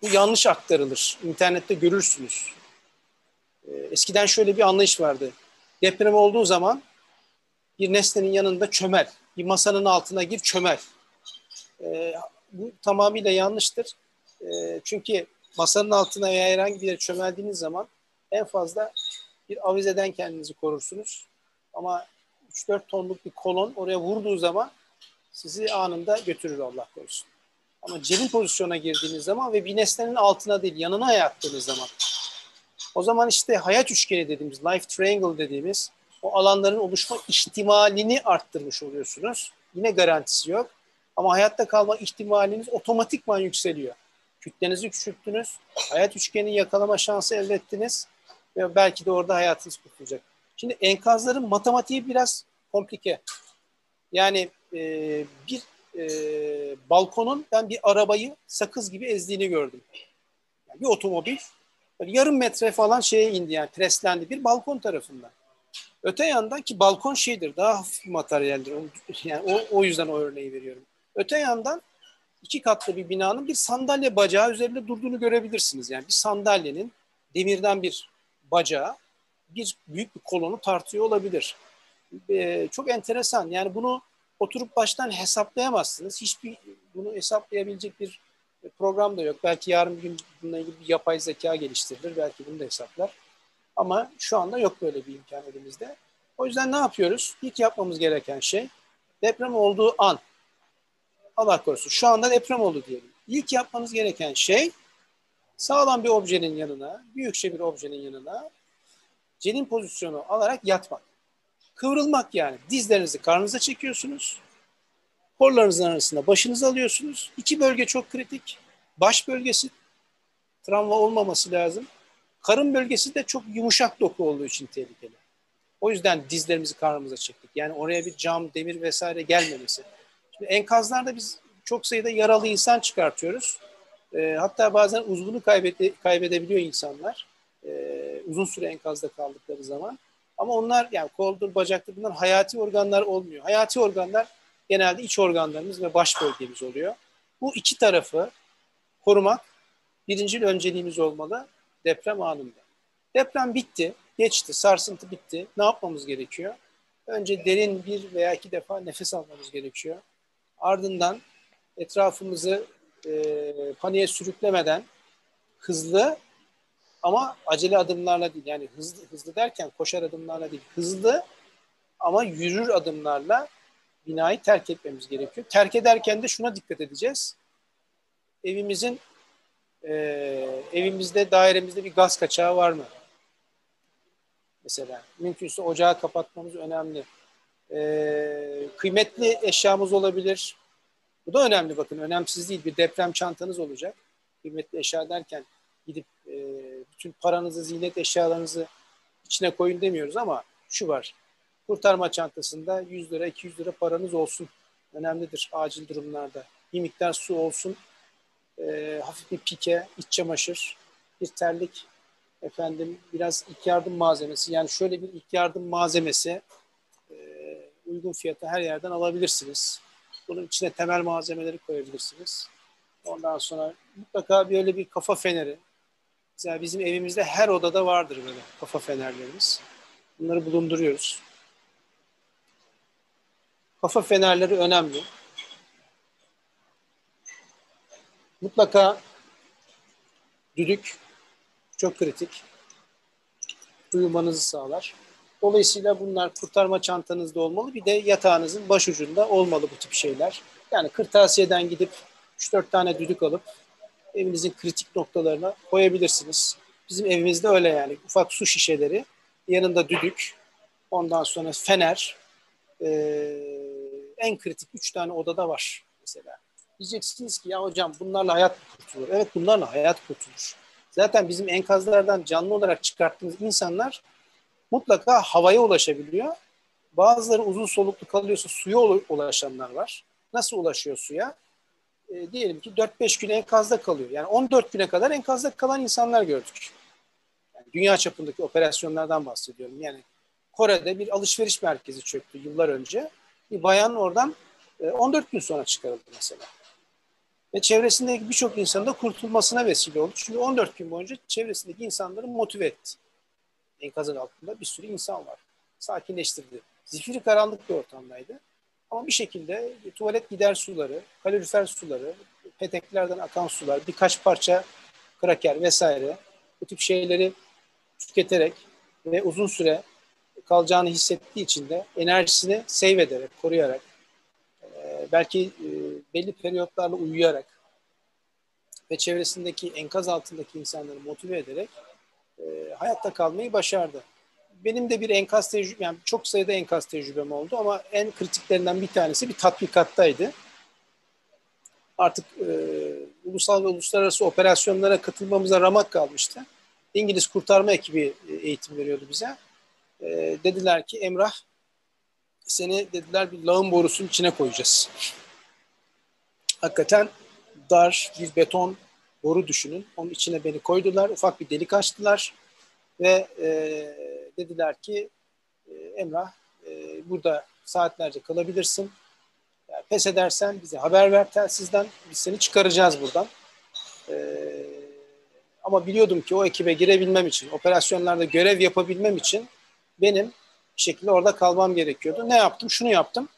bu yanlış aktarılır. İnternette görürsünüz. Eskiden şöyle bir anlayış vardı. Deprem olduğu zaman bir nesnenin yanında çömel. Bir masanın altına gir, çömel. Bu tamamıyla yanlıştır. Çünkü masanın altına veya herhangi bir yere çömeldiğiniz zaman en fazla bir avizeden kendinizi korursunuz. Ama 3-4 tonluk bir kolon oraya vurduğu zaman sizi anında götürür Allah korusun. Ama cenin pozisyona girdiğiniz zaman ve bir nesnenin altına değil yanına yattığınız zaman, o zaman işte hayat üçgeni dediğimiz, life triangle dediğimiz o alanların oluşma ihtimalini arttırmış oluyorsunuz. Yine garantisi yok. Ama hayatta kalma ihtimaliniz otomatikman yükseliyor. Kütlenizi küçülttünüz, hayat üçgenini yakalama şansı elde ettiniz ve belki de orada hayatınız kurtulacak. Şimdi enkazların matematiği biraz komplike. Yani bir balkonun ben bir arabayı sakız gibi ezdiğini gördüm. Yani bir otomobil yarım metre falan şeye indi, yani preslendi bir balkon tarafından. Öte yandan ki balkon şeydir, daha hafif bir materyaldir. Yani o yüzden o örneği veriyorum. Öte yandan iki katlı bir binanın bir sandalye bacağı üzerinde durduğunu görebilirsiniz. Yani bir sandalyenin demirden bir bacağı bir büyük bir kolonu tartıyor olabilir. Çok enteresan. Yani bunu oturup baştan hesaplayamazsınız. Hiçbir bunu hesaplayabilecek bir program da yok. Belki yarın bir gün bununla ilgili bir yapay zeka geliştirilir. Belki bunu da hesaplar. Ama şu anda yok böyle bir imkan elimizde. O yüzden ne yapıyoruz? İlk yapmamız gereken şey deprem olduğu an. Allah korusun şu anda deprem oldu diyelim. İlk yapmanız gereken şey sağlam bir objenin yanına, büyükçe bir objenin yanına cenin pozisyonu alarak yatmak. Kıvrılmak yani. Dizlerinizi karnınıza çekiyorsunuz. Kollarınızın arasında başınızı alıyorsunuz. İki bölge çok kritik. Baş bölgesi travma olmaması lazım. Karın bölgesi de çok yumuşak doku olduğu için tehlikeli. O yüzden dizlerimizi karnımıza çektik. Yani oraya bir cam, demir vesaire gelmemesi. Şimdi enkazlarda biz çok sayıda yaralı insan çıkartıyoruz. Hatta bazen uzvunu kaybedebiliyor insanlar. Uzun süre enkazda kaldıkları zaman. Ama onlar yani koldur, bacaktır, bunlar hayati organlar olmuyor. Hayati organlar genelde iç organlarımız ve baş bölgemiz oluyor. Bu iki tarafı korumak birincil önceliğimiz olmalı deprem anında. Deprem bitti, geçti, sarsıntı bitti. Ne yapmamız gerekiyor? Önce derin bir veya iki defa nefes almamız gerekiyor. Ardından etrafımızı paniğe sürüklemeden hızlı ama acele adımlarla değil, yani hızlı derken koşar adımlarla değil, hızlı ama yürür adımlarla binayı terk etmemiz gerekiyor. Terk ederken de şuna dikkat edeceğiz. Evimizde, dairemizde bir gaz kaçağı var mı? Mesela mümkünse ocağı kapatmamız önemli. Kıymetli eşyamız olabilir. Bu da önemli, bakın. Önemsiz değil. Bir deprem çantanız olacak. Kıymetli eşya derken gidip bütün paranızı, ziynet eşyalarınızı içine koyun demiyoruz ama şu var. Kurtarma çantasında 100 lira, 200 lira paranız olsun. Önemlidir acil durumlarda. Bir miktar su olsun. Hafif bir pike, iç çamaşır, bir terlik, biraz ilk yardım malzemesi. Yani şöyle bir ilk yardım malzemesi uygun fiyata her yerden alabilirsiniz. Bunun içine temel malzemeleri koyabilirsiniz. Ondan sonra mutlaka böyle bir kafa feneri. Mesela bizim evimizde her odada vardır böyle kafa fenerlerimiz. Bunları bulunduruyoruz. Kafa fenerleri önemli. Mutlaka düdük çok kritik. Uyumanızı sağlar. Dolayısıyla bunlar kurtarma çantanızda olmalı. Bir de yatağınızın başucunda olmalı bu tip şeyler. Yani kırtasiyeden gidip 3-4 tane düdük alıp evinizin kritik noktalarına koyabilirsiniz. Bizim evimizde öyle yani. Ufak su şişeleri, yanında düdük, ondan sonra fener. En kritik 3 tane odada var mesela. Diyeceksiniz ki ya hocam bunlarla hayat kurtulur. Evet, bunlarla hayat kurtulur. Zaten bizim enkazlardan canlı olarak çıkarttığımız insanlar mutlaka havaya ulaşabiliyor. Bazıları uzun soluklu kalıyorsa suya ulaşanlar var. Nasıl ulaşıyor suya? Diyelim ki 4-5 gün enkazda kalıyor. Yani 14 güne kadar enkazda kalan insanlar gördük. Yani dünya çapındaki operasyonlardan bahsediyorum. Yani Kore'de bir alışveriş merkezi çöktü yıllar önce. Bir bayan oradan 14 gün sonra çıkarıldı mesela. Ve çevresindeki birçok insanın da kurtulmasına vesile oldu. Çünkü 14 gün boyunca çevresindeki insanları motive etti. Enkazın altında bir sürü insan var. Sakinleştirdi. Zifiri karanlık bir ortamdaydı. Ama bir şekilde tuvalet gider suları, kalorifer suları, peteklerden akan sular, birkaç parça kraker vesaire bu tip şeyleri tüketerek ve uzun süre kalacağını hissettiği için de enerjisini save ederek, koruyarak, belki belli periyotlarla uyuyarak ve çevresindeki enkaz altındaki insanları motive ederek hayatta kalmayı başardı. Benim de bir enkaz tecrübem, yani çok sayıda enkaz tecrübem oldu ama en kritiklerinden bir tanesi bir tatbikattaydı. Artık ulusal ve uluslararası operasyonlara katılmamıza ramak kalmıştı. İngiliz kurtarma ekibi eğitim veriyordu bize. dediler ki Emrah, seni dediler bir lağım borusunun içine koyacağız. Hakikaten dar bir beton boru düşünün. Onun içine beni koydular. Ufak bir delik açtılar ve dediler ki Emrah burada saatlerce kalabilirsin. Yani pes edersen bize haber ver telsizden. Biz seni çıkaracağız buradan. Ama biliyordum ki o ekibe girebilmem için, operasyonlarda görev yapabilmem için benim bir şekilde orada kalmam gerekiyordu. Ne yaptım? Şunu yaptım.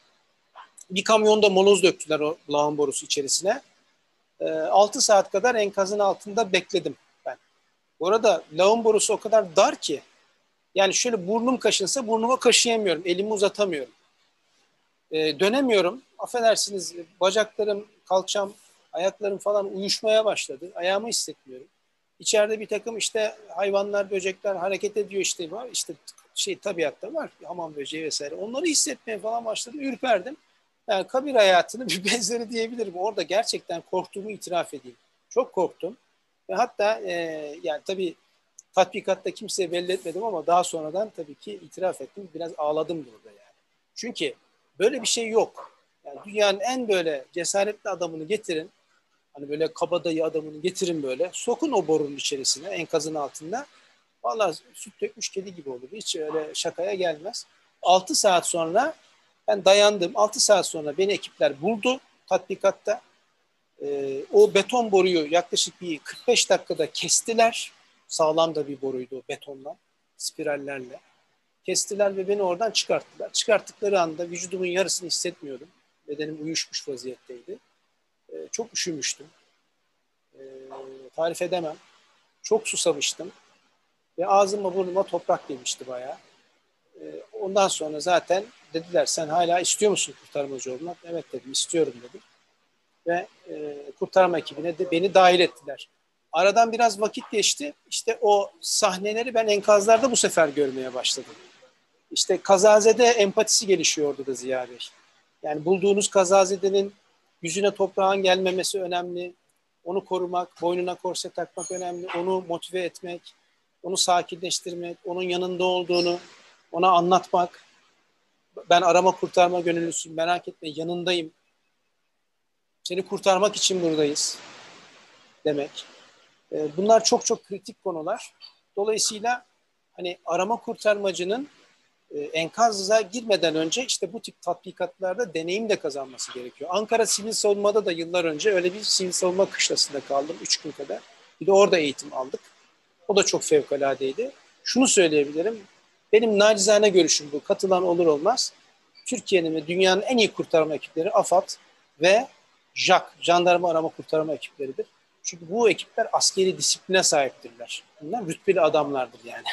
Bir kamyonda moloz döktüler o lağım borusu içerisine. 6 saat kadar enkazın altında bekledim ben. Bu arada lağım borusu o kadar dar ki, yani şöyle burnum kaşınsa burnuma kaşıyamıyorum, elimi uzatamıyorum. Dönemiyorum, affedersiniz bacaklarım, kalçam, ayaklarım falan uyuşmaya başladı. Ayağımı hissetmiyorum. İçeride bir takım işte hayvanlar, böcekler hareket ediyor işte var. İşte şey tabiatta var, hamam böceği vesaire. Onları hissetmeye falan başladım, ürperdim. Yani kabir hayatının bir benzeri diyebilirim. Orada gerçekten korktuğumu itiraf edeyim. Çok korktum. Ve hatta yani tabii tatbikatta kimseye belli etmedim ama daha sonradan tabii ki itiraf ettim. Biraz ağladım burada yani. Çünkü böyle bir şey yok. Yani dünyanın en böyle cesaretli adamını getirin. Hani böyle kabadayı adamını getirin böyle. Sokun o borunun içerisine, enkazın altında. Vallahi süt dökmüş kedi gibi olur. Hiç öyle şakaya gelmez. 6 saat sonra ben dayandım. 6 saat sonra beni ekipler buldu tatbikatta. O beton boruyu yaklaşık bir 45 dakikada kestiler. Sağlam da bir boruydu o betonla, spirallerle. Kestiler ve beni oradan çıkarttılar. Çıkarttıkları anda vücudumun yarısını hissetmiyordum. Bedenim uyuşmuş vaziyetteydi. Çok üşümüştüm. Tarif edemem. Çok susamıştım. Ve ağzıma burnuma toprak gelmişti bayağı. Ondan sonra zaten dediler sen hala istiyor musun kurtarmacı olmak? Evet dedim, istiyorum dedim. Ve kurtarma ekibine de beni dahil ettiler. Aradan biraz vakit geçti. İşte o sahneleri ben enkazlarda bu sefer görmeye başladım. İşte kazazede empatisi gelişiyordu da Ziya Bey. Yani bulduğunuz kazazedenin yüzüne toprağın gelmemesi önemli. Onu korumak, boynuna korse takmak önemli. Onu motive etmek, onu sakinleştirmek, onun yanında olduğunu ona anlatmak. Ben arama kurtarma gönüllüsüyüm, merak etme yanındayım. Seni kurtarmak için buradayız demek. Bunlar çok çok kritik konular. Dolayısıyla hani arama kurtarmacının enkaza girmeden önce işte bu tip tatbikatlarda deneyim de kazanması gerekiyor. Ankara Sivil Savunma'da da yıllar önce öyle bir sivil savunma kışlasında kaldım 3 gün kadar. Bir de orada eğitim aldık. O da çok fevkaladeydi. Şunu söyleyebilirim. Benim nacizane görüşüm bu. Katılan olur olmaz. Türkiye'nin ve dünyanın en iyi kurtarma ekipleri AFAD ve JAK, Jandarma Arama Kurtarma ekipleridir. Çünkü bu ekipler askeri disipline sahiptirler. Bunlar rütbeli adamlardır yani.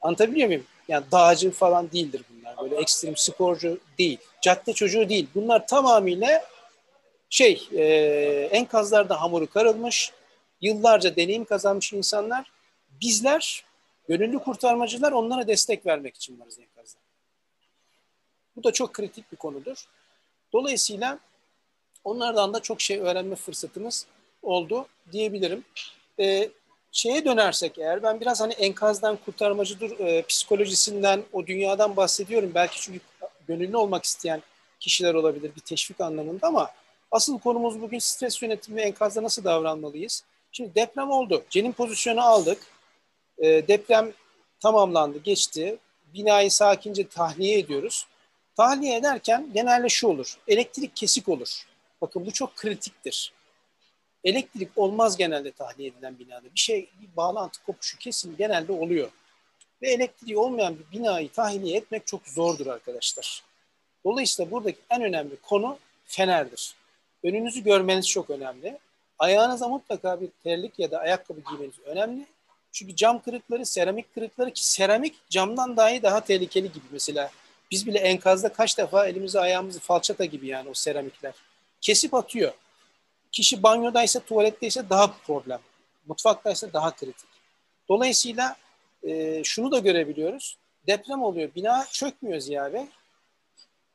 Anlatabiliyor muyum? Yani dağcı falan değildir bunlar. Böyle ekstrem sporcu değil. Cadde çocuğu değil. Bunlar tamamıyla enkazlarda hamuru karılmış, yıllarca deneyim kazanmış insanlar. Bizler, gönüllü kurtarmacılar, onlara destek vermek için varız enkazda. Bu da çok kritik bir konudur. Dolayısıyla onlardan da çok şey öğrenme fırsatımız oldu diyebilirim. Şeye dönersek eğer, ben biraz hani enkazdan, kurtarmacıdır psikolojisinden, o dünyadan bahsediyorum. Belki çünkü gönüllü olmak isteyen kişiler olabilir bir teşvik anlamında ama asıl konumuz bugün stres yönetimi ve enkazda nasıl davranmalıyız? Şimdi deprem oldu. Cenin pozisyonu aldık. Deprem tamamlandı, geçti. Binayı sakince tahliye ediyoruz. Tahliye ederken genelde şu olur. Elektrik kesik olur. Bakın bu çok kritiktir. Elektrik olmaz genelde tahliye edilen binada. Bir bağlantı kopuşu kesin genelde oluyor. Ve elektriği olmayan bir binayı tahliye etmek çok zordur arkadaşlar. Dolayısıyla buradaki en önemli konu fenerdir. Önünüzü görmeniz çok önemli. Ayağınıza mutlaka bir terlik ya da ayakkabı giymeniz önemli. Çünkü cam kırıkları, seramik kırıkları, ki seramik camdan dahi daha tehlikeli gibi mesela. Biz bile enkazda kaç defa elimizi ayağımızı falçata gibi yani o seramikler kesip atıyor. Kişi banyodaysa, tuvaletteyse daha problem. Mutfaktaysa daha kritik. Dolayısıyla şunu da görebiliyoruz. Deprem oluyor. Bina çökmüyor Ziya Bey.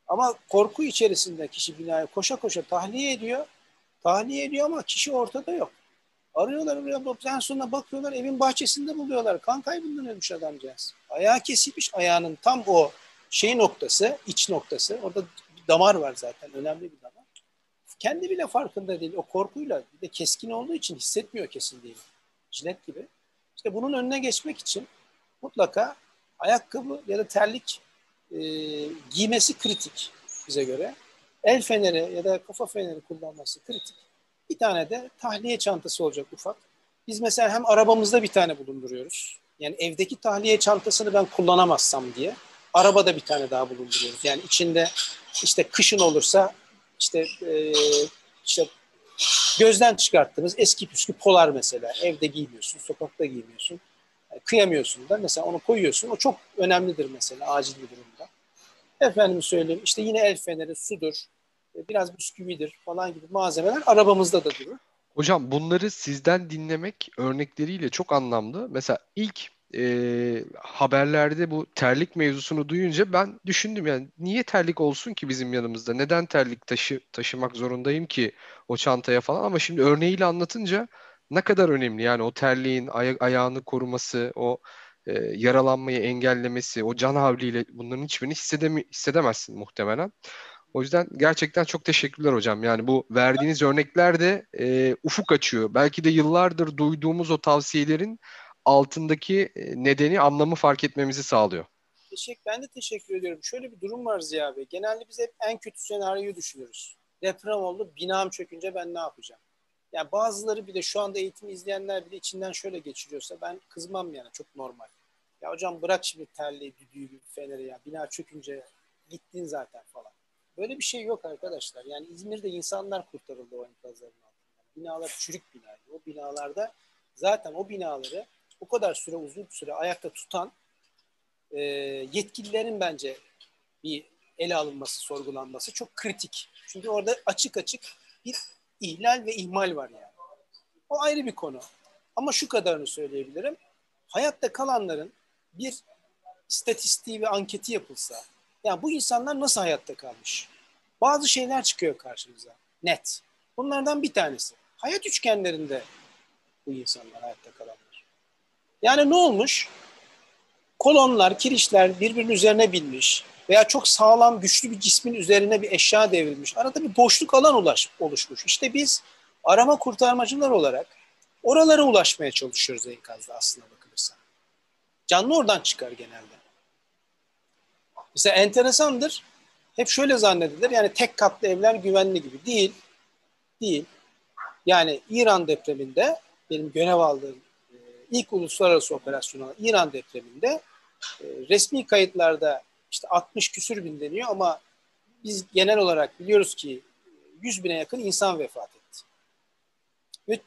Ama korku içerisinde kişi binayı koşa koşa tahliye ediyor. Tahliye ediyor ama kişi ortada yok. Arıyorlar oraya 90 sonra bakıyorlar, evin bahçesinde buluyorlar. Kan kaybından ölmüş adamcağız. Ayağı kesilmiş, ayağının tam o şey noktası, iç noktası. Orada bir damar var zaten, önemli bir damar. Kendi bile farkında değil. O korkuyla, bir de keskin olduğu için hissetmiyor kesildiğini. Jilet gibi. İşte bunun önüne geçmek için mutlaka ayakkabı ya da terlik giymesi kritik bize göre. El feneri ya da kafa feneri kullanması kritik. Bir tane de tahliye çantası olacak ufak. Biz mesela hem arabamızda bir tane bulunduruyoruz. Yani evdeki tahliye çantasını ben kullanamazsam diye arabada bir tane daha bulunduruyoruz. Yani içinde işte kışın olursa işte gözden çıkarttığımız eski püskü polar mesela. Evde giymiyorsun, sokakta giymiyorsun. Yani kıyamıyorsun da mesela onu koyuyorsun. O çok önemlidir mesela acil bir durumda. Efendim söyleyeyim işte yine el feneri, sudur, biraz bisküvidir falan gibi malzemeler arabamızda da durur. Hocam bunları sizden dinlemek örnekleriyle çok anlamlı. Mesela ilk haberlerde bu terlik mevzusunu duyunca ben düşündüm yani niye terlik olsun ki bizim yanımızda? Neden terlik taşımak zorundayım ki o çantaya falan? Ama şimdi örneğiyle anlatınca ne kadar önemli yani o terliğin ayağını koruması, o yaralanmayı engellemesi, o can havliyle bunların hiçbirini hissedemezsin muhtemelen. O yüzden gerçekten çok teşekkürler hocam. Yani bu verdiğiniz örnekler de ufuk açıyor. Belki de yıllardır duyduğumuz o tavsiyelerin altındaki nedeni, anlamı fark etmemizi sağlıyor. Ben de teşekkür ediyorum. Şöyle bir durum var Ziya Bey. Genelde biz hep en kötü senaryoyu düşünürüz. Deprem oldu, binam çökünce ben ne yapacağım? Yani bazıları bile şu anda eğitimi izleyenler bile içinden şöyle geçiriyorsa ben kızmam yani çok normal. Ya hocam bırak şimdi terliği, düdüğü, feneri ya bina çökünce gittin zaten falan. Böyle bir şey yok arkadaşlar. Yani İzmir'de insanlar kurtarıldı o enkazların altından. Binalar çürük binaydı. O binalarda zaten o binaları o kadar süre uzun süre ayakta tutan yetkililerin bence bir ele alınması, sorgulanması çok kritik. Çünkü orada açık açık bir ihlal ve ihmal var yani. O ayrı bir konu. Ama şu kadarını söyleyebilirim. Hayatta kalanların bir istatistiği ve anketi yapılsa, yani bu insanlar nasıl hayatta kalmış? Bazı şeyler çıkıyor karşımıza. Net. Bunlardan bir tanesi. Hayat üçgenlerinde bu insanlar hayatta kalanlar. Yani ne olmuş? Kolonlar, kirişler birbirinin üzerine binmiş veya çok sağlam, güçlü bir cismin üzerine bir eşya devrilmiş. Arada bir boşluk alan oluşmuş. İşte biz arama kurtarmacılar olarak oralara ulaşmaya çalışıyoruz enkazda aslına bakılırsa. Canlı oradan çıkar genelde. Mesela enteresandır. Hep şöyle zannedilir. Yani tek katlı evler güvenli gibi. Değil. Değil. Yani İran depreminde benim görev aldığım ilk uluslararası operasyonu İran depreminde resmi kayıtlarda işte 60 küsür bin deniyor ama biz genel olarak biliyoruz ki 100 bine yakın insan vefat etti. Ve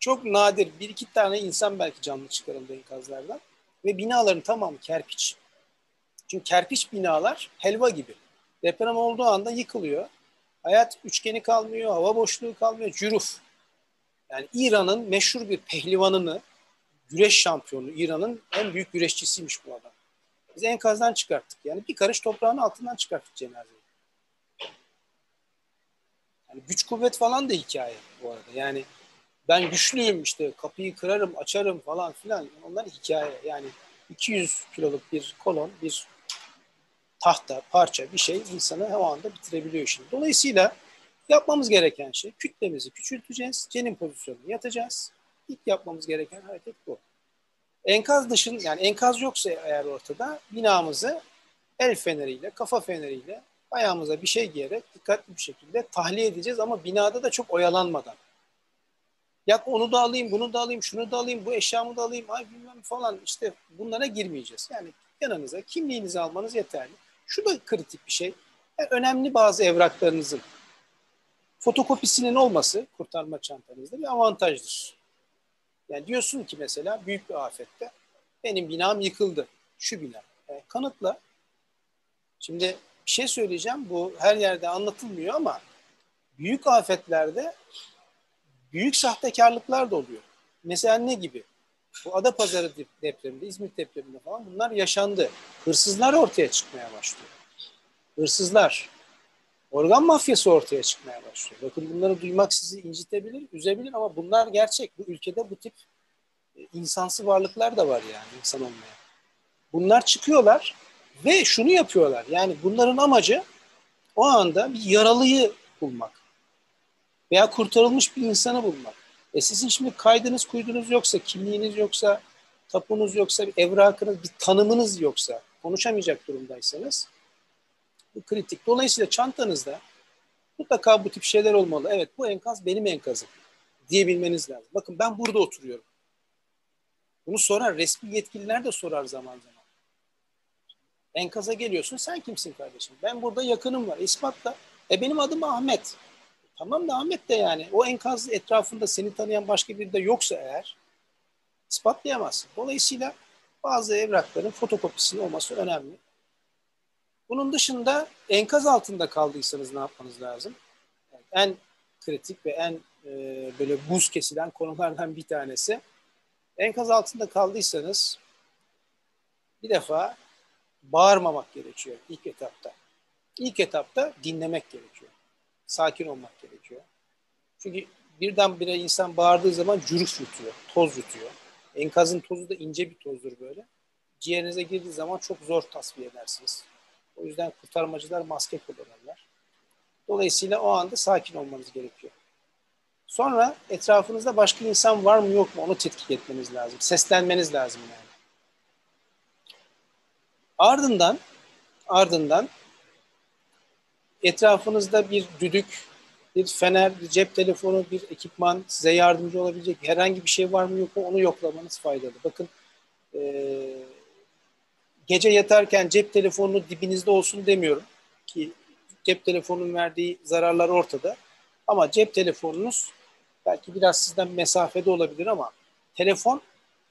çok nadir bir iki tane insan belki canlı çıkarıldı enkazlardan ve binaların tamamı kerpiç. Çünkü kerpiç binalar helva gibi. Deprem olduğu anda yıkılıyor. Hayat üçgeni kalmıyor, hava boşluğu kalmıyor, cüruf. Yani İran'ın meşhur bir pehlivanını, güreş şampiyonu, İran'ın en büyük güreşçisiymiş bu adam. Biz enkazdan çıkarttık. Yani bir karış toprağın altından çıkarttık cenazeyi. Yani güç kuvvet falan da hikaye bu arada. Yani ben güçlüyüm işte kapıyı kırarım, açarım falan filan. Onlar hikaye yani 200 kiloluk bir kolon, bir tahta, parça bir şey insanı o anda bitirebiliyor şimdi. Dolayısıyla yapmamız gereken şey kütlemizi küçülteceğiz, cenin pozisyonunu yatacağız. İlk yapmamız gereken hareket bu. Enkaz dışında yani enkaz yoksa eğer ortada binamızı el feneriyle, kafa feneriyle ayağımıza bir şey giyerek dikkatli bir şekilde tahliye edeceğiz ama binada da çok oyalanmadan. Ya onu da alayım, bunu da alayım, şunu da alayım, bu eşyamı da alayım, ay bilmem falan işte bunlara girmeyeceğiz. Yani yanınıza kimliğinizi almanız yeterli. Şu da kritik bir şey. Yani önemli bazı evraklarınızın fotokopisinin olması kurtarma çantanızda bir avantajdır. Yani diyorsun ki mesela büyük bir afette benim binam yıkıldı. Şu bina. Yani kanıtla. Şimdi bir şey söyleyeceğim. Bu her yerde anlatılmıyor ama büyük afetlerde büyük sahtekarlıklar da oluyor. Mesela ne gibi? Bu Adapazarı depreminde, İzmir depreminde falan bunlar yaşandı. Hırsızlar ortaya çıkmaya başlıyor. Hırsızlar. organ mafyası ortaya çıkmaya başlıyor. Bakın bunları duymak sizi incitebilir, üzebilir ama bunlar gerçek. Bu ülkede bu tip insansı varlıklar da var yani, insan olmayan. Bunlar çıkıyorlar ve şunu yapıyorlar. Yani bunların amacı o anda bir yaralıyı bulmak veya kurtarılmış bir insanı bulmak. Sizin şimdi kaydınız, kuydunuz yoksa, kimliğiniz yoksa, tapunuz yoksa, bir evrakınız, bir tanımınız yoksa, konuşamayacak durumdaysanız bu kritik. Dolayısıyla çantanızda mutlaka bu tip şeyler olmalı. Evet, bu enkaz benim enkazım diyebilmeniz lazım. Bakın ben burada oturuyorum. Bunu sorar, resmi yetkililer de sorar zaman zaman. Enkaza geliyorsun, sen kimsin kardeşim? Ben burada, yakınım var, ispatla. Benim adım Ahmet. Tamam da Ahmet de yani o enkaz etrafında seni tanıyan başka biri de yoksa eğer ispatlayamazsın. Dolayısıyla bazı evrakların fotokopisinin olması önemli. Bunun dışında enkaz altında kaldıysanız ne yapmanız lazım? Yani en kritik ve en böyle buz kesilen konulardan bir tanesi. Enkaz altında kaldıysanız bir defa bağırmamak gerekiyor ilk etapta. İlk etapta dinlemek gerekiyor. Sakin olmak gerekiyor. Çünkü birdenbire insan bağırdığı zaman cürüf yutuyor, toz yutuyor. Enkazın tozu da ince bir tozdur böyle. Ciğerinize girdiği zaman çok zor tasfiye edersiniz. O yüzden kurtarmacılar maske kullanırlar. Dolayısıyla o anda sakin olmanız gerekiyor. Sonra etrafınızda başka insan var mı yok mu onu tetkik etmeniz lazım. Seslenmeniz lazım yani. Ardından etrafınızda bir düdük, bir fener, bir cep telefonu, bir ekipman, size yardımcı olabilecek herhangi bir şey var mı yok mu onu yoklamanız faydalı. Bakın gece yatarken cep telefonu dibinizde olsun demiyorum ki cep telefonunun verdiği zararlar ortada. Ama cep telefonunuz belki biraz sizden mesafede olabilir ama telefon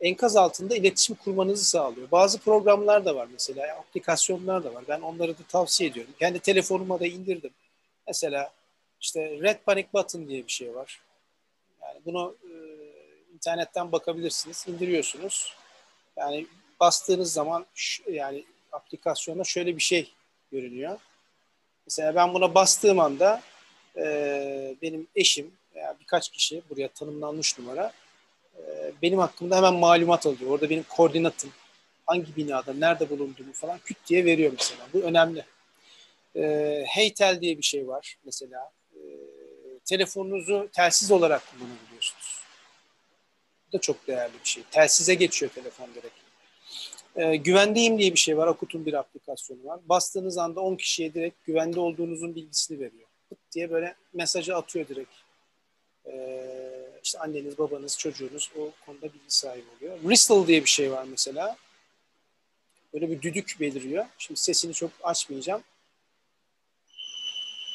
enkaz altında iletişim kurmanızı sağlıyor. Bazı programlar da var mesela, aplikasyonlar da var. Ben onları da tavsiye ediyorum. Kendi telefonuma da indirdim. Mesela işte Red Panic Button diye bir şey var. Yani bunu internetten bakabilirsiniz, indiriyorsunuz. Yani bastığınız zaman yani aplikasyonda şöyle bir şey görünüyor. Mesela ben buna bastığım anda benim eşim veya birkaç kişi, buraya tanımlanmış numara, benim hakkımda hemen malumat alıyor. Orada benim koordinatım, hangi binada, nerede bulunduğumu falan küt diye veriyor mesela. Bu önemli. Heytel diye bir şey var mesela. Telefonunuzu telsiz olarak kullanabiliyorsunuz. Bu da çok değerli bir şey. Telsize geçiyor telefon direkt. Güvendeyim diye bir şey var. AKUT'un bir aplikasyonu var. Bastığınız anda 10 kişiye direkt güvende olduğunuzun bilgisini veriyor. Diye böyle mesajı atıyor direkt. İşte anneniz, babanız, çocuğunuz o konuda bilgi sahibi oluyor. Whistle diye bir şey var mesela. Böyle bir düdük beliriyor. Şimdi sesini çok açmayacağım.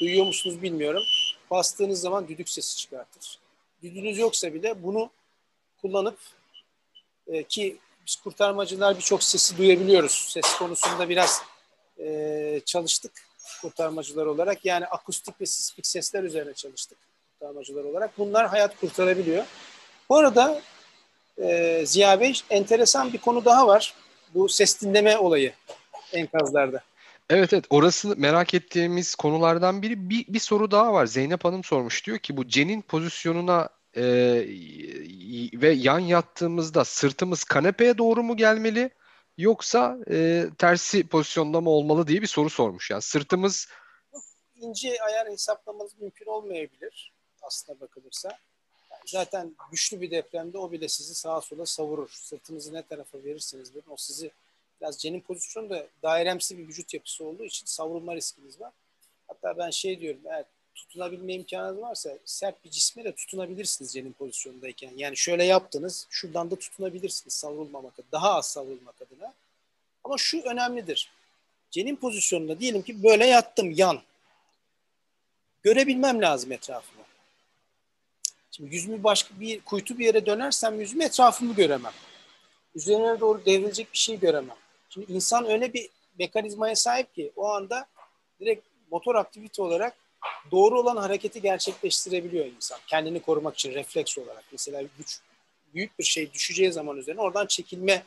Duyuyor musunuz bilmiyorum. Bastığınız zaman düdük sesi çıkartır. Düdüğünüz yoksa bile bunu kullanıp ki biz kurtarmacılar birçok sesi duyabiliyoruz. Ses konusunda biraz çalıştık. Kurtarmacılar olarak yani akustik ve sismik sesler üzerine çalıştık kurtarmacılar olarak. Bunlar hayat kurtarabiliyor. Bu arada Ziya Bey, enteresan bir konu daha var. Bu ses dinleme olayı enkazlarda. Evet, orası merak ettiğimiz konulardan biri. Bir soru daha var. Zeynep Hanım sormuş. Diyor ki bu cenin pozisyonuna ve yan yattığımızda sırtımız kanepeye doğru mu gelmeli? Yoksa tersi pozisyonda mı olmalı diye bir soru sormuş. Yani sırtımız... ince ayar hesaplamanız mümkün olmayabilir aslına bakılırsa. Yani zaten güçlü bir depremde o bile sizi sağa sola savurur. Sırtınızı ne tarafa verirseniz verin o sizi... Biraz cenin pozisyonu da dairemsi bir vücut yapısı olduğu için savrulma riskiniz var. Hatta ben şey diyorum, eğer tutunabilme imkanınız varsa sert bir cisme de tutunabilirsiniz cenin pozisyonundayken. Yani şöyle yaptınız, şuradan da tutunabilirsiniz savrulmamak adına, daha az savrulmak adına. Ama şu önemlidir. Cenin pozisyonunda diyelim ki böyle yattım yan. Görebilmem lazım etrafımı. Şimdi yüzümü başka bir kuytu bir yere dönersem yüzümü etrafımı göremem. Üzerine doğru devrilecek bir şey göremem. Şimdi insan öyle bir mekanizmaya sahip ki o anda direkt motor aktivite olarak doğru olan hareketi gerçekleştirebiliyor insan. Kendini korumak için refleks olarak. Mesela büyük bir şey düşeceği zaman üzerine oradan çekilme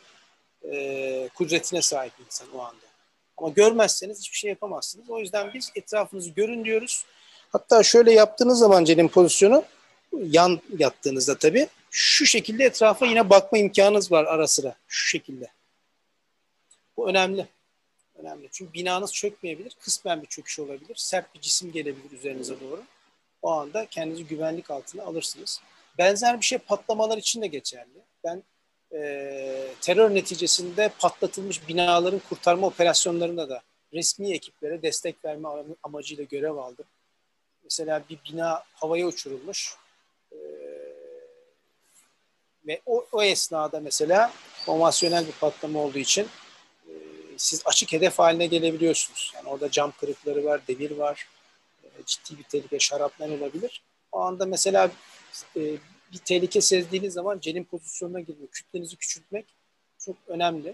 kudretine sahip insan o anda. Ama görmezseniz hiçbir şey yapamazsınız. O yüzden biz etrafınızı görün diyoruz. Hatta şöyle yaptığınız zaman Celin pozisyonu yan yattığınızda tabii şu şekilde etrafa yine bakma imkanınız var ara sıra. Şu şekilde. Bu önemli. Önemli. Çünkü binanız çökmeyebilir. Kısmen bir çöküş olabilir. Sert bir cisim gelebilir üzerinize doğru. O anda kendinizi güvenlik altına alırsınız. Benzer bir şey patlamalar için de geçerli. Ben terör neticesinde patlatılmış binaların kurtarma operasyonlarında da resmi ekiplere destek verme amacıyla görev aldım. Mesela bir bina havaya uçurulmuş ve o esnada mesela konvansiyonel bir patlama olduğu için siz açık hedef haline gelebiliyorsunuz. Yani orada cam kırıkları var, demir var, ciddi bir tehlike, şaraplar olabilir. O anda mesela bir tehlike sezdiğiniz zaman celin pozisyonuna girmek, kütlenizi küçültmek çok önemli.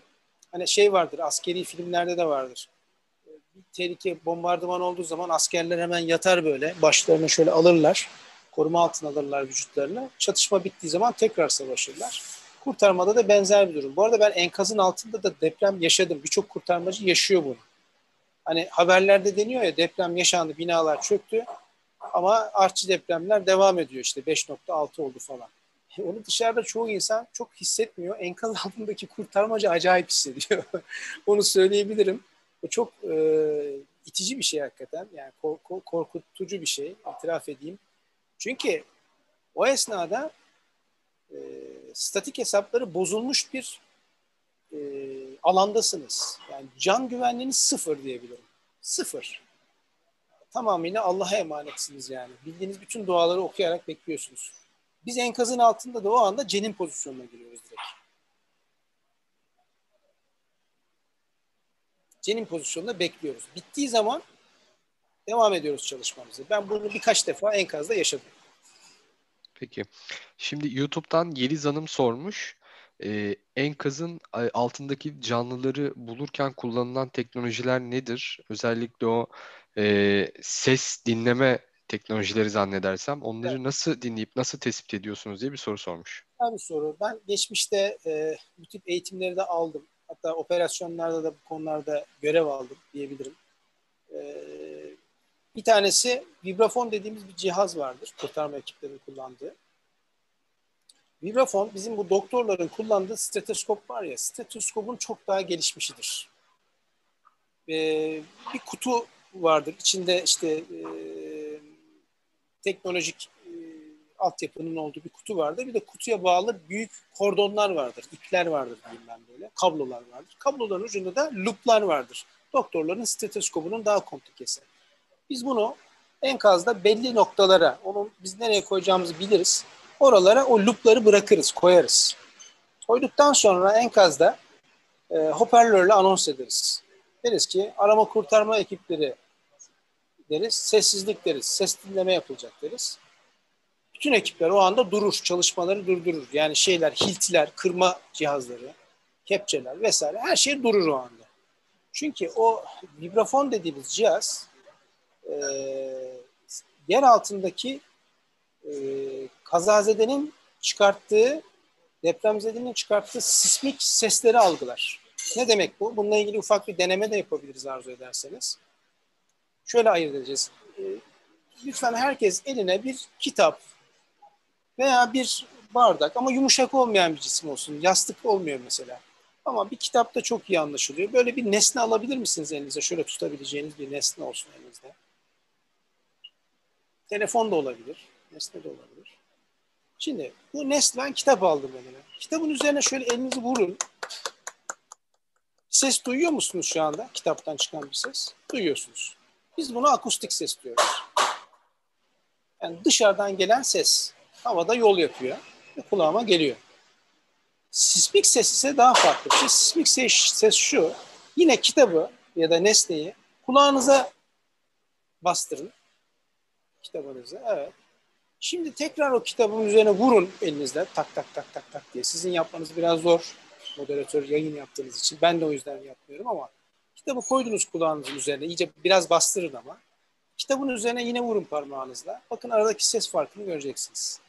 Hani şey vardır, askeri filmlerde de vardır. Bir tehlike, bombardıman olduğu zaman askerler hemen yatar böyle, başlarını şöyle alırlar, koruma altına alırlar vücutlarını. Çatışma bittiği zaman tekrar savaşırlar. Kurtarmada da benzer bir durum. Bu arada ben enkazın altında da deprem yaşadım. Birçok kurtarmacı yaşıyor bunu. Hani haberlerde deniyor ya, deprem yaşandı, binalar çöktü ama artçı depremler devam ediyor, işte 5.6 oldu falan. Onu dışarıda çoğu insan çok hissetmiyor. Enkaz altındaki kurtarmacı acayip hissediyor. Onu söyleyebilirim. O çok itici bir şey hakikaten. Yani korkutucu bir şey, itiraf edeyim. Çünkü o esnada statik hesapları bozulmuş bir alandasınız. Yani can güvenliğiniz sıfır diyebilirim. Sıfır. Tamamıyla Allah'a emanetsiniz yani. Bildiğiniz bütün duaları okuyarak bekliyorsunuz. Biz enkazın altında da o anda cenin pozisyonuna giriyoruz direkt. Cenin pozisyonunda bekliyoruz. Bittiği zaman devam ediyoruz çalışmamızı. Ben bunu birkaç defa enkazda yaşadım. Peki. Şimdi YouTube'dan Yeliz Hanım sormuş. Enkazın altındaki canlıları bulurken kullanılan teknolojiler nedir? Özellikle o ses dinleme teknolojileri zannedersem. Onları evet, nasıl dinleyip nasıl tespit ediyorsunuz diye bir soru sormuş. Tabii soru. Ben geçmişte bu tip eğitimleri de aldım. Hatta operasyonlarda da bu konularda görev aldım diyebilirim. Bir tanesi vibrafon dediğimiz bir cihaz vardır. Kurtarma ekiplerinin kullandığı. Vibrafon bizim bu doktorların kullandığı stetoskop var ya, stetoskopun çok daha gelişmişidir. Bir kutu vardır. İçinde işte teknolojik altyapının olduğu bir kutu vardır. Bir de kutuya bağlı büyük kordonlar vardır. İpler vardır diyeyim ben böyle. Kablolar vardır. Kabloların ucunda da looplar vardır. Doktorların stetoskopunun daha komplikesi. Biz bunu enkazda belli noktalara, onu biz nereye koyacağımızı biliriz. Oralara o loopları bırakırız, koyarız. Koyduktan sonra enkazda hoparlörle anons ederiz. Deriz ki arama kurtarma ekipleri deriz, sessizlik deriz, ses dinleme yapılacak deriz. Bütün ekipler o anda durur, çalışmaları durdurur. Yani şeyler, hiltiler, kırma cihazları, kepçeler vesaire her şey durur o anda. Çünkü o vibrafon dediğimiz cihaz yer altındaki kazazedenin çıkarttığı, depremzedenin çıkarttığı sismik sesleri algılar. Ne demek bu? Bununla ilgili ufak bir deneme de yapabiliriz arzu ederseniz. Şöyle ayırt edeceğiz. Lütfen herkes eline bir kitap veya bir bardak, ama yumuşak olmayan bir cisim olsun. Yastık olmuyor mesela. Ama bir kitapta çok iyi anlaşılıyor. Böyle bir nesne alabilir misiniz elinize? Şöyle tutabileceğiniz bir nesne olsun elinizde. Telefon da olabilir. Nesne de olabilir. Şimdi bu nesnen kitap aldım elime. Kitabın üzerine şöyle elinizi vurun. Ses duyuyor musunuz şu anda? Kitaptan çıkan bir ses. Duyuyorsunuz. Biz buna akustik ses diyoruz. Yani dışarıdan gelen ses havada yol yapıyor ve kulağıma geliyor. Sismik ses ise daha farklı. Sismik ses şu. Yine kitabı ya da nesneyi kulağınıza bastırın. Kitabınıza. Evet. Şimdi tekrar o kitabın üzerine vurun elinizle tak tak tak tak tak diye. Sizin yapmanız biraz zor. Moderatör yayın yaptığınız için. Ben de o yüzden yapmıyorum ama kitabı koydunuz kulağınızın üzerine. İyice biraz bastırın ama. Kitabın üzerine yine vurun parmağınızla. Bakın aradaki ses farkını göreceksiniz.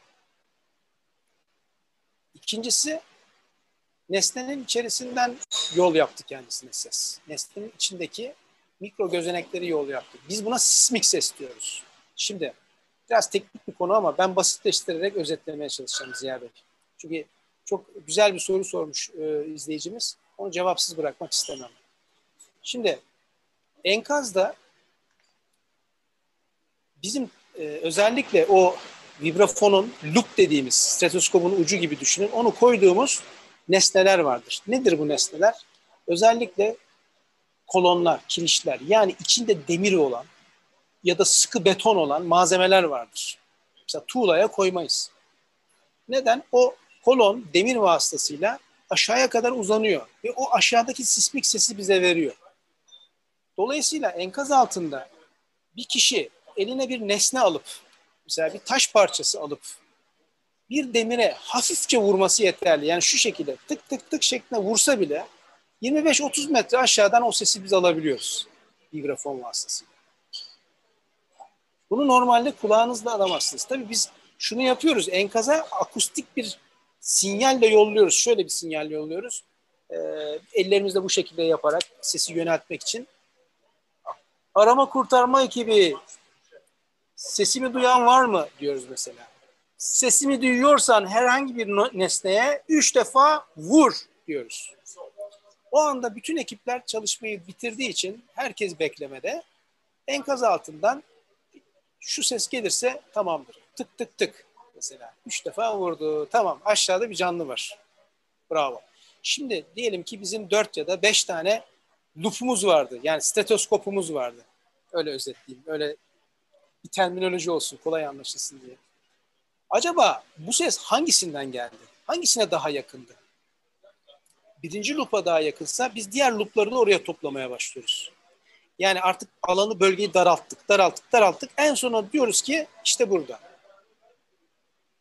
İkincisi Nesnenin içerisinden yol yaptı kendisine ses. Nesnenin içindeki mikro gözenekleri yol yaptı. Biz buna sismik ses diyoruz. Şimdi biraz teknik bir konu ama ben basitleştirerek özetlemeye çalışacağım Ziya Bey. Çünkü çok güzel bir soru sormuş izleyicimiz. Onu cevapsız bırakmak istemem. Şimdi enkazda bizim özellikle o vibrafonun loop dediğimiz stetoskopun ucu gibi düşünün. Onu koyduğumuz nesneler vardır. Nedir bu nesneler? Özellikle kolonlar, kirişler, yani içinde demir olan ya da sıkı beton olan malzemeler vardır. Mesela tuğlaya koymayız. Neden? O kolon demir vasıtasıyla aşağıya kadar uzanıyor ve o aşağıdaki sismik sesi bize veriyor. Dolayısıyla enkaz altında bir kişi eline bir nesne alıp, mesela bir taş parçası alıp bir demire hafifçe vurması yeterli. Yani şu şekilde tık tık tık şeklinde vursa bile 25-30 metre aşağıdan o sesi biz alabiliyoruz vibrafon vasıtasıyla. Bunu normalde kulağınızla alamazsınız. Tabii biz şunu yapıyoruz. Enkaza akustik bir sinyalle yolluyoruz. Şöyle bir sinyalle yolluyoruz. Ellerimizle bu şekilde yaparak sesi yöneltmek için. Arama kurtarma ekibi, sesimi duyan var mı diyoruz mesela. Sesimi duyuyorsan herhangi bir nesneye 3 defa vur diyoruz. O anda bütün ekipler çalışmayı bitirdiği için herkes beklemede. Enkaz altından şu ses gelirse tamamdır. Tık tık tık mesela 3 defa vurdu. Tamam, aşağıda bir canlı var. Bravo. Şimdi diyelim ki bizim 4 ya da 5 tane loop'umuz vardı. Yani stetoskopumuz vardı. Öyle özetleyeyim. Öyle bir terminoloji olsun kolay anlaşılsın diye. Acaba bu ses hangisinden geldi? Hangisine daha yakındı? Birinci loop'a daha yakınsa biz diğer loop'ları da oraya toplamaya başlıyoruz. Yani artık alanı, bölgeyi daralttık. En sona diyoruz ki işte burada.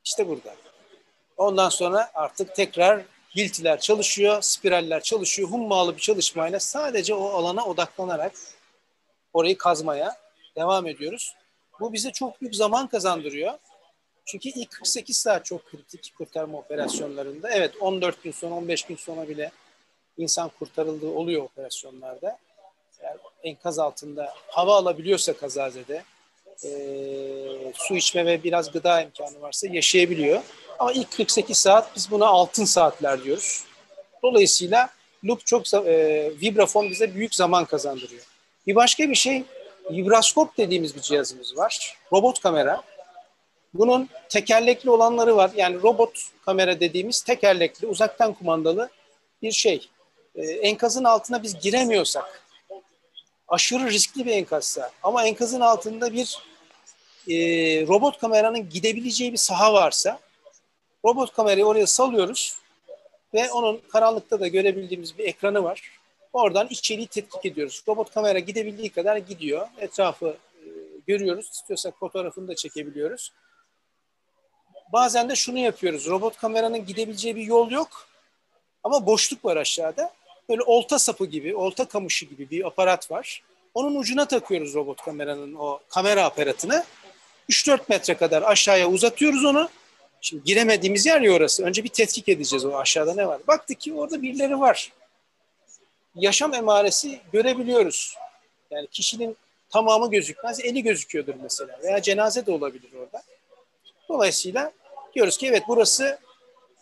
İşte burada. Ondan sonra artık tekrar hiltiler çalışıyor, spiraller çalışıyor. Hummalı bir çalışmayla sadece o alana odaklanarak orayı kazmaya devam ediyoruz. Bu bize çok büyük zaman kazandırıyor. Çünkü ilk 48 saat çok kritik kurtarma operasyonlarında. Evet, 14 gün sonra, 15 gün sonra bile insan kurtarıldığı oluyor operasyonlarda. Yani enkaz altında hava alabiliyorsa kazazede, su içme ve biraz gıda imkanı varsa yaşayabiliyor. Ama ilk 48 saat biz buna altın saatler diyoruz. Dolayısıyla loop çok vibrafon bize büyük zaman kazandırıyor. Bir başka bir şey, vibraskop dediğimiz bir cihazımız var. Robot kamera. Bunun tekerlekli olanları var. Yani robot kamera dediğimiz tekerlekli, uzaktan kumandalı bir şey. Enkazın altına biz giremiyorsak, aşırı riskli bir enkazsa ama enkazın altında bir robot kameranın gidebileceği bir saha varsa robot kamerayı oraya salıyoruz ve onun karanlıkta da görebildiğimiz bir ekranı var. Oradan içeriği tetkik ediyoruz. Robot kamera gidebildiği kadar gidiyor. Etrafı görüyoruz. İstiyorsak fotoğrafını da çekebiliyoruz. Bazen de şunu yapıyoruz. Robot kameranın gidebileceği bir yol yok ama boşluk var aşağıda. Böyle olta sapı gibi, olta kamışı gibi bir aparat var. Onun ucuna takıyoruz robot kameranın o kamera aparatını. 3-4 metre kadar aşağıya uzatıyoruz onu. Şimdi giremediğimiz yer ya orası. Önce bir tetkik edeceğiz o aşağıda ne var. Baktık ki orada birileri var. Yaşam emaresi görebiliyoruz. Yani kişinin tamamı gözükmez, eli gözüküyordur mesela. Veya cenaze de olabilir orada. Dolayısıyla diyoruz ki evet burası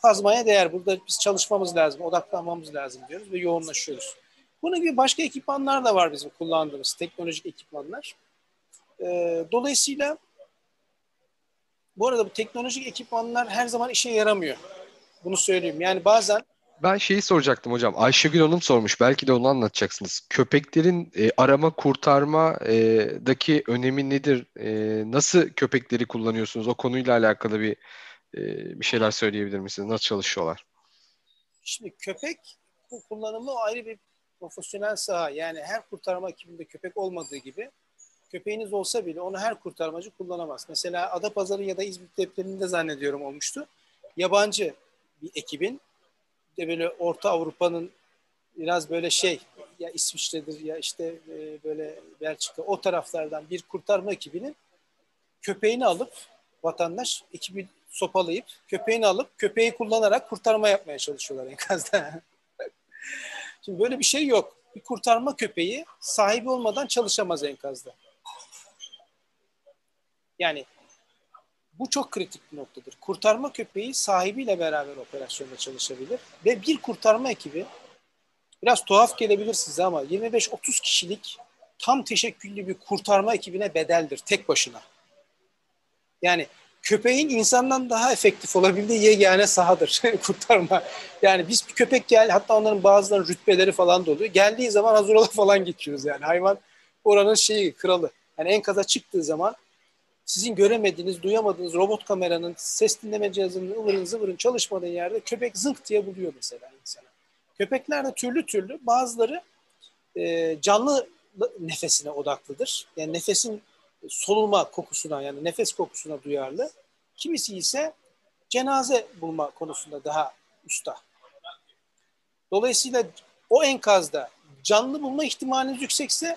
kazmaya değer. Burada biz çalışmamız lazım, odaklanmamız lazım diyoruz ve yoğunlaşıyoruz. Bunun gibi başka ekipmanlar da var bizim kullandığımız, teknolojik ekipmanlar. Dolayısıyla bu arada bu teknolojik ekipmanlar her zaman işe yaramıyor. Bunu söyleyeyim. Yani bazen... Ben şeyi soracaktım hocam. Ayşegül Hanım sormuş. Belki de onu anlatacaksınız. Köpeklerin arama, kurtarmadaki önemi nedir? Nasıl köpekleri kullanıyorsunuz? O konuyla alakalı bir şeyler söyleyebilir misiniz? Nasıl çalışıyorlar? Şimdi köpek bu kullanımı ayrı bir profesyonel saha. Yani her kurtarma ekibinde köpek olmadığı gibi köpeğiniz olsa bile onu her kurtarmacı kullanamaz. Mesela Adapazarı ya da İzmit depreminde zannediyorum olmuştu. Yabancı bir ekibin de böyle Orta Avrupa'nın biraz böyle şey ya İsviçre'dir ya işte böyle Belçika o taraflardan bir kurtarma ekibinin köpeğini alıp vatandaş ekibi sopalayıp köpeğini alıp köpeği kullanarak kurtarma yapmaya çalışıyorlar enkazda. Şimdi böyle bir şey yok. Bir kurtarma köpeği sahibi olmadan çalışamaz enkazda. Yani bu çok kritik bir noktadır. Kurtarma köpeği sahibiyle beraber operasyonda çalışabilir ve bir kurtarma ekibi, biraz tuhaf gelebilir size ama 25-30 kişilik tam teşekküllü bir kurtarma ekibine bedeldir tek başına. Yani köpeğin insandan daha efektif olabildiği yegane sahadır kurtarma. Yani biz bir köpek geldi, hatta onların bazılarının rütbeleri falan da oluyor. Geldiği zaman Hazuralı falan geçiyoruz yani. Hayvan oranın şeyi, kralı. Yani enkaza çıktığı zaman sizin göremediğiniz, duyamadığınız robot kameranın, ses dinleme cihazının ıvırın zıvırın çalışmadığı yerde köpek zınk diye buluyor mesela insana. Köpekler de türlü türlü, bazıları canlı nefesine odaklıdır. Yani nefesin solunma kokusuna, yani nefes kokusuna duyarlı. Kimisi ise cenaze bulma konusunda daha usta. Dolayısıyla o enkazda canlı bulma ihtimaliniz yüksekse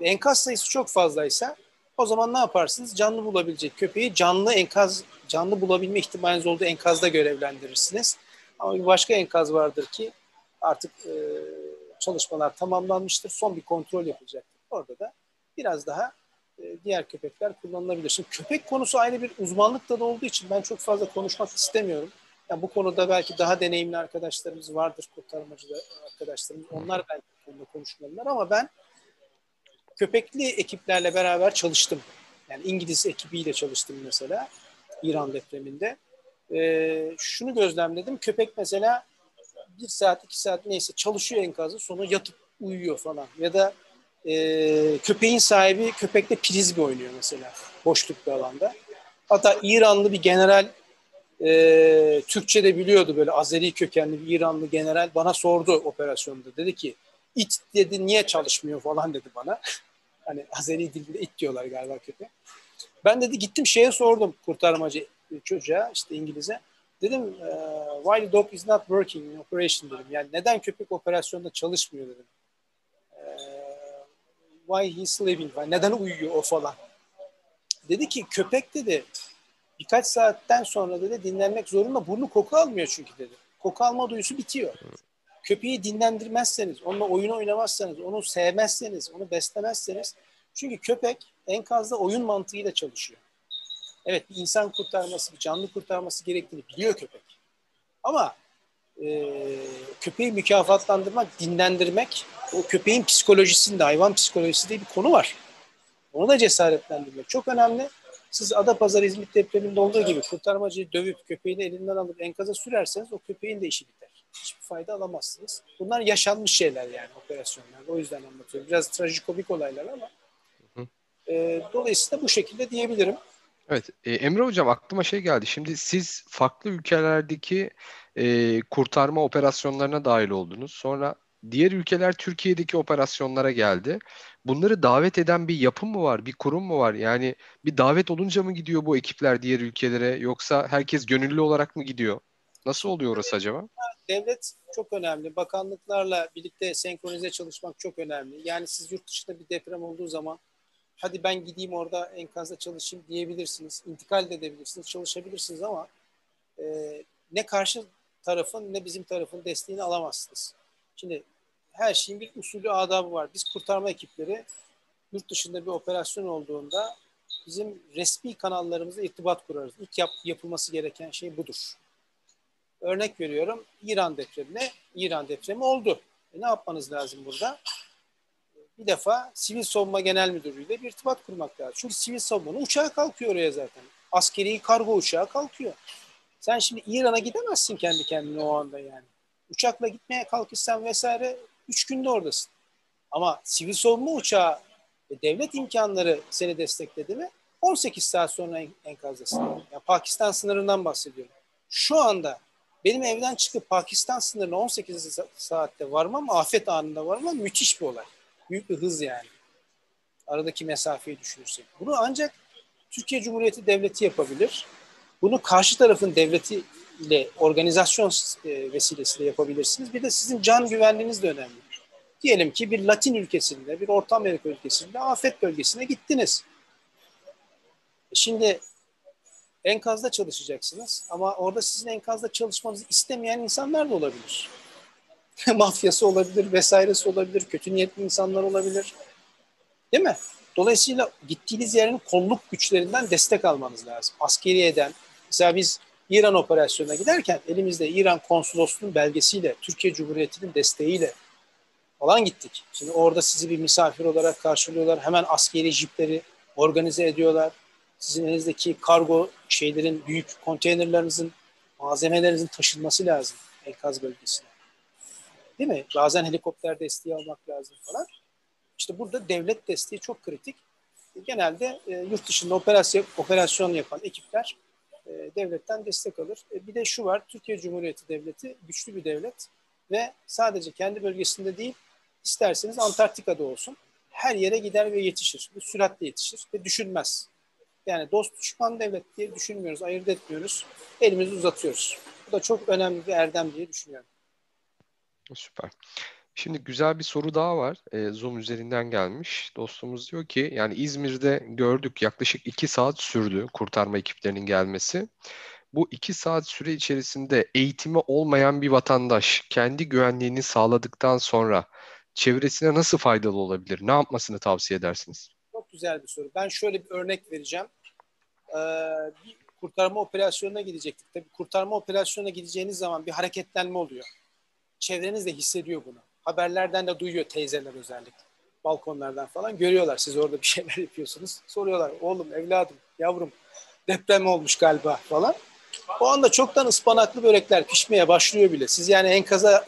ve enkaz sayısı çok fazlaysa o zaman ne yaparsınız? Canlı bulabilecek köpeği canlı bulabilme ihtimaliniz olduğu enkazda görevlendirirsiniz. Ama bir başka enkaz vardır ki artık çalışmalar tamamlanmıştır. Son bir kontrol yapacaktır. Orada da biraz daha diğer köpekler kullanılabilir. Şimdi köpek konusu ayrı bir uzmanlıkta da olduğu için ben çok fazla konuşmak istemiyorum. Yani bu konuda belki daha deneyimli arkadaşlarımız vardır, kurtarmacı arkadaşlarımız. Onlar belki bu konuda konuşmalılar ama ben köpekli ekiplerle beraber çalıştım. Yani İngiliz ekibiyle çalıştım mesela İran depreminde. Şunu gözlemledim. Köpek mesela 1 saat 2 saat neyse çalışıyor enkazın, sonra yatıp uyuyor falan. Ya da köpeğin sahibi köpekle frisbee oynuyor mesela boşluk bir alanda. Hatta İranlı bir general, Türkçe de biliyordu, böyle Azeri kökenli bir İranlı general bana sordu operasyonda. Dedi ki it dedi niye çalışmıyor falan dedi bana. Hani Azeri dilinde it diyorlar galiba köpeğe. Ben dedi gittim şeye sordum, kurtarmacı çocuğa, işte İngiliz'e. Dedim why the dog is not working in operation dedim. Yani neden köpek operasyonda çalışmıyor dedim. Why he's sleeping? Neden uyuyor o falan. Dedi ki köpek dedi birkaç saatten sonra dedi dinlenmek zorunda, burnu koku almıyor çünkü dedi. Koku alma duyusu bitiyor. Köpeği dinlendirmezseniz, onunla oyun oynamazsanız, onu sevmezseniz, onu beslemezseniz, çünkü köpek enkazda oyun mantığıyla çalışıyor. Evet, bir insan kurtarması, bir canlı kurtarması gerektiğini biliyor köpek. Ama köpeği mükafatlandırmak, dinlendirmek, o köpeğin psikolojisinde, hayvan psikolojisi diye bir konu var. Onu da cesaretlendirmek çok önemli. Siz Adapazarı İzmit depreminde olduğu gibi kurtarmacıyı dövüp köpeğini elinden alıp enkaza sürerseniz o köpeğin de işi biter. Hiçbir fayda alamazsınız. Bunlar yaşanmış şeyler yani operasyonlarda. O yüzden anlatıyorum. Biraz trajikomik olaylar ama. Dolayısıyla bu şekilde diyebilirim. Evet, Emre Hocam aklıma şey geldi. Şimdi siz farklı ülkelerdeki kurtarma operasyonlarına dahil oldunuz. Sonra diğer ülkeler Türkiye'deki operasyonlara geldi. Bunları davet eden bir yapı mı var, bir kurum mu var? Yani bir davet olunca mı gidiyor bu ekipler diğer ülkelere, yoksa herkes gönüllü olarak mı gidiyor? Nasıl oluyor orası acaba? Devlet çok önemli. Bakanlıklarla birlikte senkronize çalışmak çok önemli. Yani siz yurt dışında bir deprem olduğu zaman hadi ben gideyim orada enkazda çalışayım diyebilirsiniz. İntikal de edebilirsiniz, çalışabilirsiniz ama ne karşı tarafın ne bizim tarafın desteğini alamazsınız. Şimdi her şeyin bir usulü, adabı var. Biz kurtarma ekipleri yurt dışında bir operasyon olduğunda bizim resmi kanallarımızla irtibat kurarız. İlk yapılması gereken şey budur. Örnek veriyorum, İran depremi oldu. Ne yapmanız lazım burada? Bir defa Sivil Savunma Genel Müdürlüğü ile bir irtibat kurmak lazım. Çünkü Sivil Savunma'nın uçağı kalkıyor oraya zaten. Askeri kargo uçağı kalkıyor. Sen şimdi İran'a gidemezsin kendi kendine o anda yani. Uçakla gitmeye kalkışsan vesaire 3 günde oradasın. Ama Sivil Savunma uçağı ve devlet imkanları seni destekledi mi 18 saat sonra enkazdasın. Yani Pakistan sınırından bahsediyorum. Şu anda benim evden çıkıp Pakistan sınırına 18 saatte varmam, afet anında varmam müthiş bir olay. Büyük bir hız yani. Aradaki mesafeyi düşünürsek. Bunu ancak Türkiye Cumhuriyeti Devleti yapabilir. Bunu karşı tarafın devletiyle, organizasyon vesilesiyle yapabilirsiniz. Bir de sizin can güvenliğiniz de önemli. Diyelim ki bir Latin ülkesinde, bir Orta Amerika ülkesinde afet bölgesine gittiniz. Şimdi Enkazda çalışacaksınız ama orada sizin enkazda çalışmanızı istemeyen insanlar da olabilir. Mafyası olabilir, vesairesi olabilir, kötü niyetli insanlar olabilir. Değil mi? Dolayısıyla gittiğiniz yerin kolluk güçlerinden destek almanız lazım. Askeriyeden, mesela biz İran operasyonuna giderken elimizde İran konsolosluğunun belgesiyle, Türkiye Cumhuriyeti'nin desteğiyle falan gittik. Şimdi orada sizi bir misafir olarak karşılıyorlar. Hemen askeri jipleri organize ediyorlar. Sizin elinizdeki kargo şeylerin, büyük konteynerlerinizin, malzemelerinizin taşınması lazım enkaz bölgesine. Değil mi? Bazen helikopter desteği almak lazım falan. İşte burada devlet desteği çok kritik. Genelde yurt dışında operasyon yapan ekipler devletten destek alır. Bir de şu var, Türkiye Cumhuriyeti Devleti güçlü bir devlet ve sadece kendi bölgesinde değil, isterseniz Antarktika'da olsun, her yere gider ve yetişir. Bu süratle yetişir ve düşünmez. Yani dost düşman devlet diye düşünmüyoruz, ayırt etmiyoruz, elimizi uzatıyoruz. Bu da çok önemli bir erdem diye düşünüyorum. Süper. Şimdi güzel bir soru daha var. Zoom üzerinden gelmiş. Dostumuz diyor ki yani İzmir'de gördük yaklaşık 2 saat sürdü kurtarma ekiplerinin gelmesi. Bu 2 saat süre içerisinde eğitimi olmayan bir vatandaş kendi güvenliğini sağladıktan sonra çevresine nasıl faydalı olabilir? Ne yapmasını tavsiye edersiniz? Çok güzel bir soru. Ben şöyle bir örnek vereceğim. Bir kurtarma operasyonuna gidecektik. Tabii kurtarma operasyonuna gideceğiniz zaman bir hareketlenme oluyor. Çevreniz de hissediyor bunu. Haberlerden de duyuyor teyzeler özellikle. Balkonlardan falan görüyorlar. Siz orada bir şeyler yapıyorsunuz. Soruyorlar, oğlum, evladım, yavrum deprem olmuş galiba falan. O anda çoktan ıspanaklı börekler pişmeye başlıyor bile. Siz yani enkaza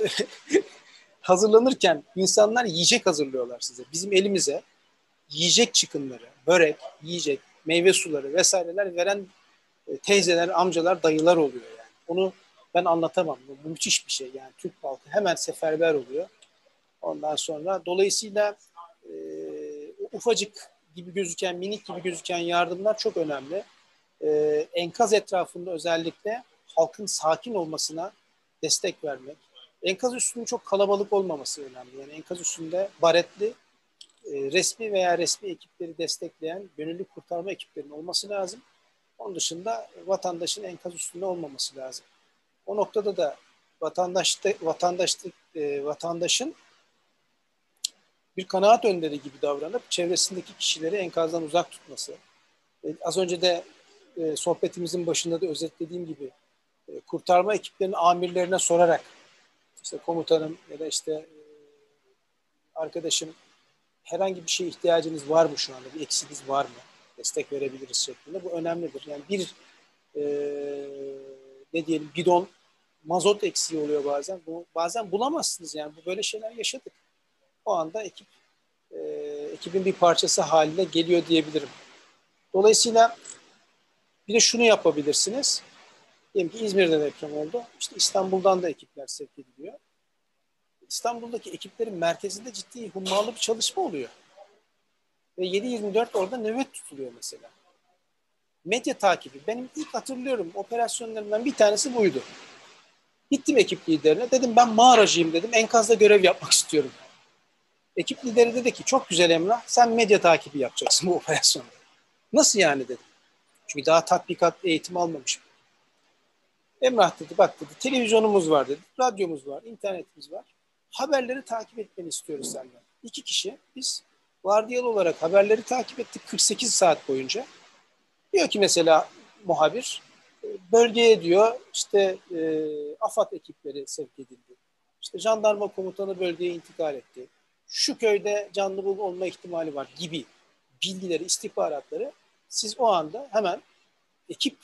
hazırlanırken insanlar yiyecek hazırlıyorlar size. Bizim elimize yiyecek çıkınları, börek, yiyecek, meyve suları vesaireler veren teyzeler, amcalar, dayılar oluyor yani. Onu ben anlatamam. Bu müthiş bir şey yani. Türk halkı hemen seferber oluyor. Ondan sonra dolayısıyla ufacık gibi gözüken, minik gibi gözüken yardımlar çok önemli. Enkaz etrafında özellikle halkın sakin olmasına destek vermek. Enkaz üstünün çok kalabalık olmaması önemli. Yani enkaz üstünde baretli, resmi veya resmi ekipleri destekleyen gönüllü kurtarma ekiplerinin olması lazım. Onun dışında vatandaşın enkaz üstünde olmaması lazım. O noktada da vatandaşın bir kanaat önderi gibi davranıp çevresindeki kişileri enkazdan uzak tutması. Az önce de sohbetimizin başında da özetlediğim gibi kurtarma ekiplerinin amirlerine sorarak işte komutanım ya da işte arkadaşım herhangi bir şeye ihtiyacınız var mı şu anda? Bir eksiğiniz var mı? Destek verebiliriz şeklinde. Bu önemlidir. Yani bir bidon mazot eksiği oluyor bazen. Bu bazen bulamazsınız yani. Bu böyle şeyler yaşadık. O anda ekibin bir parçası haline geliyor diyebilirim. Dolayısıyla bir de şunu yapabilirsiniz. Diyelim ki İzmir'de deprem oldu. İşte İstanbul'dan da ekipler sevk ediliyor. İstanbul'daki ekiplerin merkezinde ciddi hummalı bir çalışma oluyor. Ve 7-24 orada nöbet tutuluyor mesela. Medya takibi. Benim ilk hatırlıyorum operasyonlarımdan bir tanesi buydu. Gittim ekip liderine. Dedim ben mağaracıyım dedim. Enkazda görev yapmak istiyorum. Ekip lideri dedi ki çok güzel Emrah. Sen medya takibi yapacaksın bu operasyonda. Nasıl yani dedim. Çünkü daha tatbikat eğitimi almamışım. Emrah dedi bak dedi. Televizyonumuz var dedi. Radyomuz var. İnternetimiz var. Haberleri takip etmeni istiyoruz senden. 2 kişi biz vardiyalı olarak haberleri takip ettik 48 saat boyunca. Diyor ki mesela muhabir bölgeye diyor işte AFAD ekipleri sevk edildi. İşte jandarma komutanı bölgeye intikal etti. Şu köyde canlı bulgu olma ihtimali var gibi bilgileri, istihbaratları siz o anda hemen ekip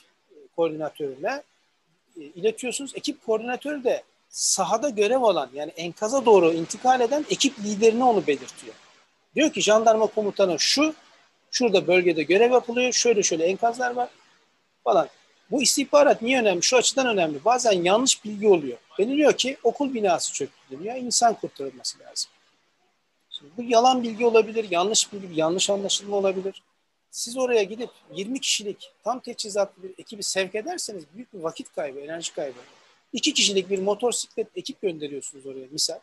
koordinatörüne iletiyorsunuz. Ekip koordinatörü de sahada görev alan yani enkaza doğru intikal eden ekip liderine onu belirtiyor. Diyor ki jandarma komutanı şurada bölgede görev yapılıyor, şöyle enkazlar var falan. Bu istihbarat niye önemli? Şu açıdan önemli. Bazen yanlış bilgi oluyor. Deniliyor ki okul binası çöktü deniyor, insan kurtarılması lazım. Şimdi bu yalan bilgi olabilir, yanlış bilgi, yanlış anlaşılma olabilir. Siz oraya gidip 20 kişilik tam teçhizatlı bir ekibi sevk ederseniz büyük bir vakit kaybı, enerji kaybı. 2 kişilik bir motosiklet ekip gönderiyorsunuz oraya misal.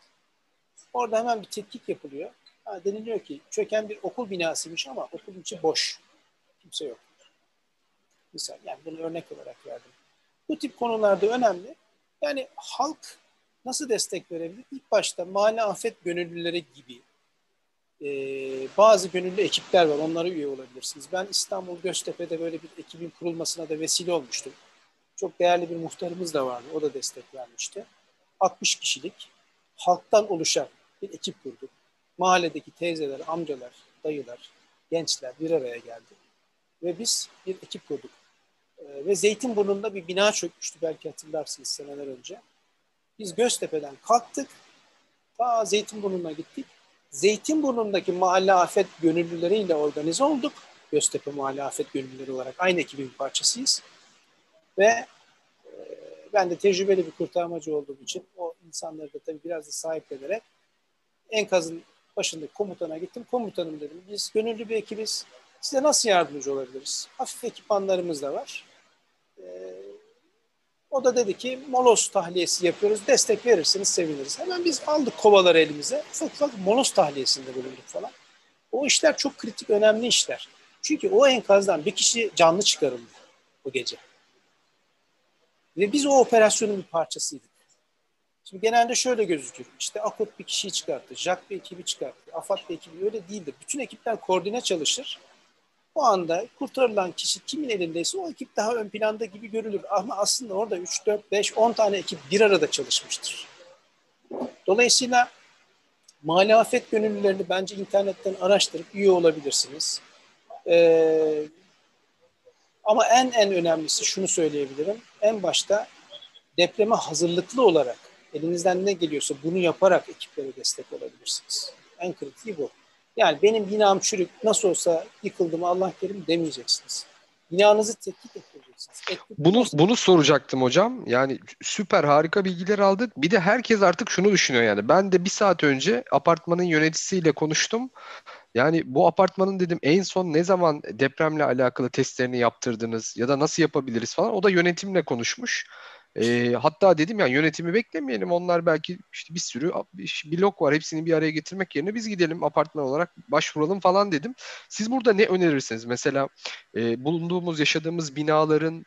Orada hemen bir tetkik yapılıyor. Deniliyor ki çöken bir okul binasıymış ama okulun içi boş. Kimse yok. yaptıysa, yani bunu örnek olarak verdim. Bu tip konularda önemli. Yani halk nasıl destek verebilir? İlk başta mahalle afet gönüllüleri gibi bazı gönüllü ekipler var. Onlara üye olabilirsiniz. Ben İstanbul Göztepe'de böyle bir ekibin kurulmasına da vesile olmuştum. Çok değerli bir muhtarımız da vardı. O da destek vermişti. 60 kişilik halktan oluşan bir ekip kurduk. Mahalledeki teyzeler, amcalar, dayılar, gençler bir araya geldi. Ve biz bir ekip kurduk. Ve Zeytinburnu'nda bir bina çökmüştü. Belki hatırlarsınız seneler önce. Biz Göztepe'den kalktık. Ta Zeytinburnu'na gittik. Zeytinburnu'ndaki mahalle afet gönüllüleriyle organize olduk. Göztepe mahalle afet gönüllüleri olarak aynı ekibin parçasıyız. Ve ben de tecrübeli bir kurtarmacı olduğum için o insanları da tabii biraz da sahiplenerek enkazın başındaki komutana gittim. Komutanım dedim, biz gönüllü bir ekibiz. Size nasıl yardımcı olabiliriz? Hafif ekipmanlarımız da var. O da dedi ki moloz tahliyesi yapıyoruz. Destek verirseniz seviniriz. Hemen biz aldık kovaları elimize. Ufak ufak moloz tahliyesinde bulunduk falan. O işler çok kritik, önemli işler. Çünkü o enkazdan bir kişi canlı çıkarıldı o gece. Ve biz o operasyonun bir parçasıydık. Şimdi genelde şöyle gözükür. İşte AKUT bir kişiyi çıkarttı, JAK bir ekibi çıkarttı, AFAD bir ekibi, öyle değildir. Bütün ekipler koordine çalışır. O anda kurtarılan kişi kimin elindeyse o ekip daha ön planda gibi görülür. Ama aslında orada 3, 4, 5, 10 tane ekip bir arada çalışmıştır. Dolayısıyla mahalle afet gönüllülerini bence internetten araştırıp üye olabilirsiniz. Ama en önemlisi şunu söyleyebilirim. En başta depreme hazırlıklı olarak elinizden ne geliyorsa bunu yaparak ekiplere destek olabilirsiniz. En kritiği bu. Yani benim binam çürük, nasıl olsa yıkıldım Allah kerim demeyeceksiniz. Binanızı tetkik ettireceksiniz. Bunu soracaktım hocam. Yani süper, harika bilgiler aldık. Bir de herkes artık şunu düşünüyor yani. Ben de bir saat önce apartmanın yöneticisiyle konuştum. Yani bu apartmanın dedim en son ne zaman depremle alakalı testlerini yaptırdınız ya da nasıl yapabiliriz falan. O da yönetimle konuşmuş. Hatta dedim yani yönetimi beklemeyelim. Onlar belki işte bir sürü blok var. Hepsini bir araya getirmek yerine biz gidelim apartman olarak başvuralım falan dedim. Siz burada ne önerirsiniz? Mesela bulunduğumuz, yaşadığımız binaların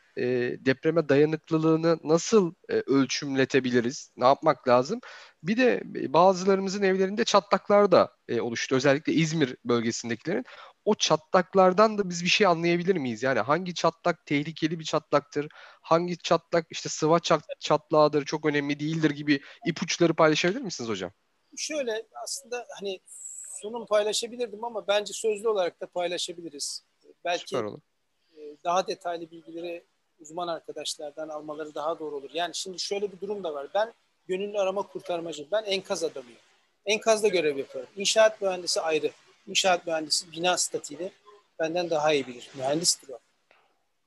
depreme dayanıklılığını nasıl ölçümletebiliriz? Ne yapmak lazım? Bir de bazılarımızın evlerinde çatlaklar da oluştu. Özellikle İzmir bölgesindekilerin. O çatlaklardan da biz bir şey anlayabilir miyiz? Yani hangi çatlak tehlikeli bir çatlaktır? Hangi çatlak işte sıva çatlağıdır, çok önemli değildir gibi ipuçları paylaşabilir misiniz hocam? Şöyle aslında hani sunum paylaşabilirdim ama bence sözlü olarak da paylaşabiliriz. Belki daha detaylı bilgileri uzman arkadaşlardan almaları daha doğru olur. Yani şimdi şöyle bir durum da var. Ben gönüllü arama kurtarmacıyım. Ben enkaz adamıyım. Enkazda görev yapıyorum. İnşaat mühendisi ayrı. İnşaat mühendisi bina statiğini benden daha iyi bilir. Mühendistir o.